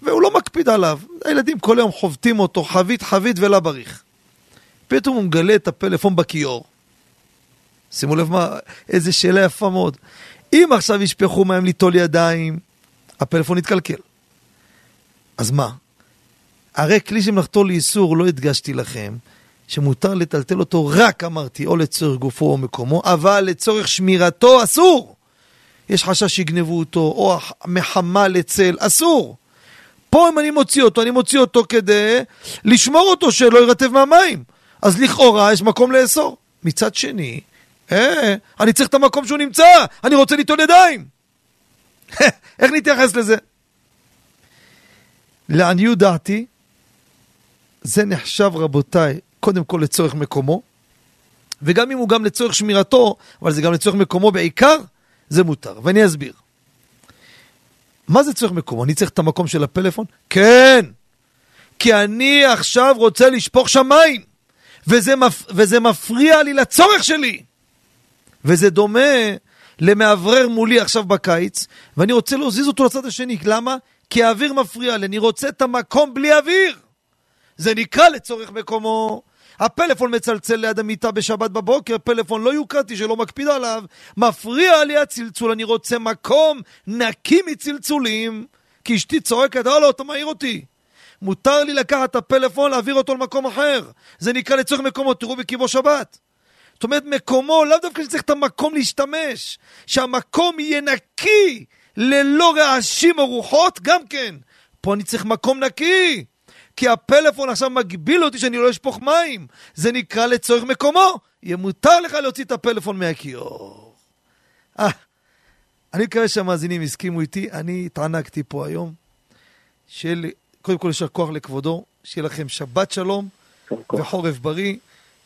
והוא לא מקפיד עליו. הילדים כל יום חובטים אותו, חבית חבית ולא בריך. פתאום הוא מגלה את הפלאפון בכיור. שימו לב מה, איזה שאלה יפה מאוד. אם עכשיו ישפחו מהם ליטול ידיים, הפלאפון יתקלקל. אז מה? הרי כלי שמלאכתו לאיסור, לא הדגשתי לכם, שמותר לטלטל אותו רק, אמרתי, או לצורך גופו או מקומו, אבל לצורך שמירתו אסור. יש חשש שיגנבו אותו, או מחמה לצל, אסור. פה אם אני מוציא אותו, אני מוציא אותו כדי לשמור אותו שלא ירטב מהמים. אז לכאורה יש מקום לאסור. מצד שני, אה, אני צריך את המקום שהוא נמצא, אני רוצה ליטול ידיים. איך נתייחס לזה? לעניות דעתי, זה נחשב רבותיי, קודם כל לצורך מקומו, וגם אם הוא גם לצורך שמירתו, אבל זה גם לצורך מקומו בעיקר, זה מותר, ואני אסביר. מה זה צורך מקומו? אני צריך את המקום של הפלאפון? כן, כי אני עכשיו רוצה לשפוך שמיים. וזה, מפ... וזה מפריע לי לצורך שלי. וזה דומה למעברר מולי עכשיו בקיץ, ואני רוצה להזיז אותו לצד השני. למה? כי האוויר מפריע לי. אני רוצה את המקום בלי אוויר. זה נקרא לצורך מקומו. הפלאפון מצלצל ליד המיטה בשבת בבוקר, פלאפון לא יוקרתי שלא מקפיד עליו, מפריע לי הצלצול. אני רוצה מקום נקי מצלצולים, כי אשתי צועקת, הלו, אתה מעיר אותי. מותר לי לקחת את הפלאפון, להעביר אותו למקום אחר. זה נקרא לצורך מקומו, תראו בקיבוש שבת. זאת אומרת, מקומו, לאו דווקא שצריך את המקום להשתמש, שהמקום יהיה נקי, ללא רעשים או רוחות, גם כן. פה אני צריך מקום נקי. כי הפלאפון עכשיו מגביל אותי שאני לא אשפוך מים. זה נקרא לצורך מקומו. יהיה מותר לך להוציא את הפלאפון מהכיור. אה, אני מקווה שהמאזינים הסכימו איתי. אני התענקתי פה היום. של, קודם כל ישר כוח לכבודו. שיהיה לכם שבת שלום וחורף בריא.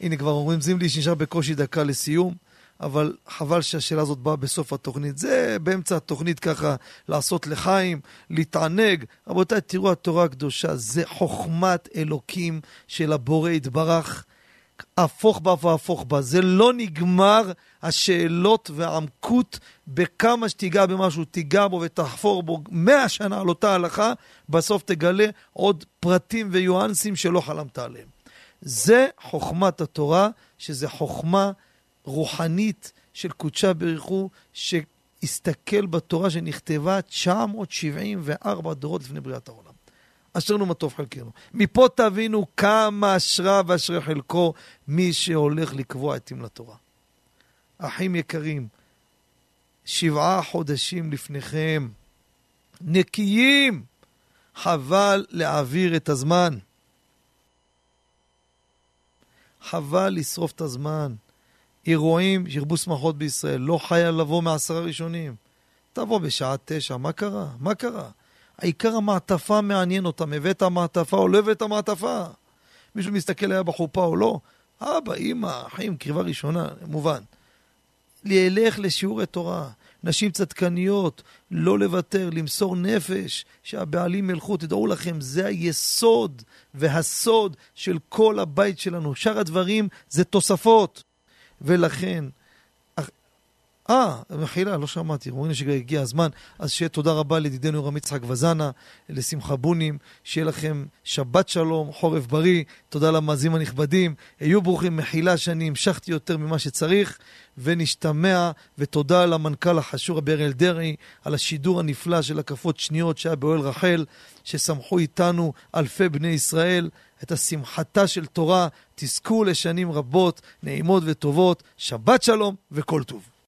הנה כבר אומרים, זים לי שנשאר בקושי דקה לסיום. אבל חבל שהשאלה הזאת באה בסוף התוכנית. זה באמצע התוכנית ככה, לעשות לחיים, להתענג. רבותיי, תראו, התורה הקדושה, זה חוכמת אלוקים של הבורא יתברך. הפוך בה והפוך בה. זה לא נגמר השאלות והעמקות, בכמה שתיגע במשהו, תיגע בו ותחפור בו מאה שנה על אותה הלכה, בסוף תגלה עוד פרטים ויואנסים שלא חלמת עליהם. זה חוכמת התורה, שזה חוכמה רוחנית של קודשה בריחו, שהסתכל בתורה שנכתבה תשע מאות שבעים וארבע דורות לפני בריאת העולם. אשרנו מה טוב חלקנו. מפה תבינו כמה אשרה ואשרי חלקו מי שהולך לקבוע עתים לתורה. אחים יקרים, שבעה חודשים לפניכם, נקיים, חבל להעביר את הזמן. חבל לשרוף את הזמן. אירועים, ירבו שמחות בישראל, לא חיה לבוא מעשרה ראשונים. תבוא בשעה תשע, מה קרה? מה קרה? העיקר המעטפה מעניין אותם, הבאת המעטפה או לא הבאת המעטפה. מישהו מסתכל היה בחופה או לא? אבא, אמא, אחים, קרבה ראשונה, מובן. להלך לשיעורי תורה, נשים צדקניות, לא לוותר, למסור נפש, שהבעלים ילכו, תדעו לכם, זה היסוד והסוד של כל הבית שלנו. שאר הדברים זה תוספות. ולכן, אה, מחילה, לא שמעתי, רואים שגע הגיע הזמן, אז שיהיה תודה רבה לידידנו יורם יצחק וזנה, לשמחה בונים, שיהיה לכם שבת שלום, חורף בריא, תודה למאזינים הנכבדים, היו ברוכים, מחילה שאני המשכתי יותר ממה שצריך, ונשתמע, ותודה למנכ"ל החשוב רבי אריאל דרעי, על השידור הנפלא של הקפות שניות שהיה באוהל רחל, ששמחו איתנו אלפי בני ישראל, את השמחתה של תורה, תזכו לשנים רבות, נעימות וטובות, שבת שלום וכל טוב.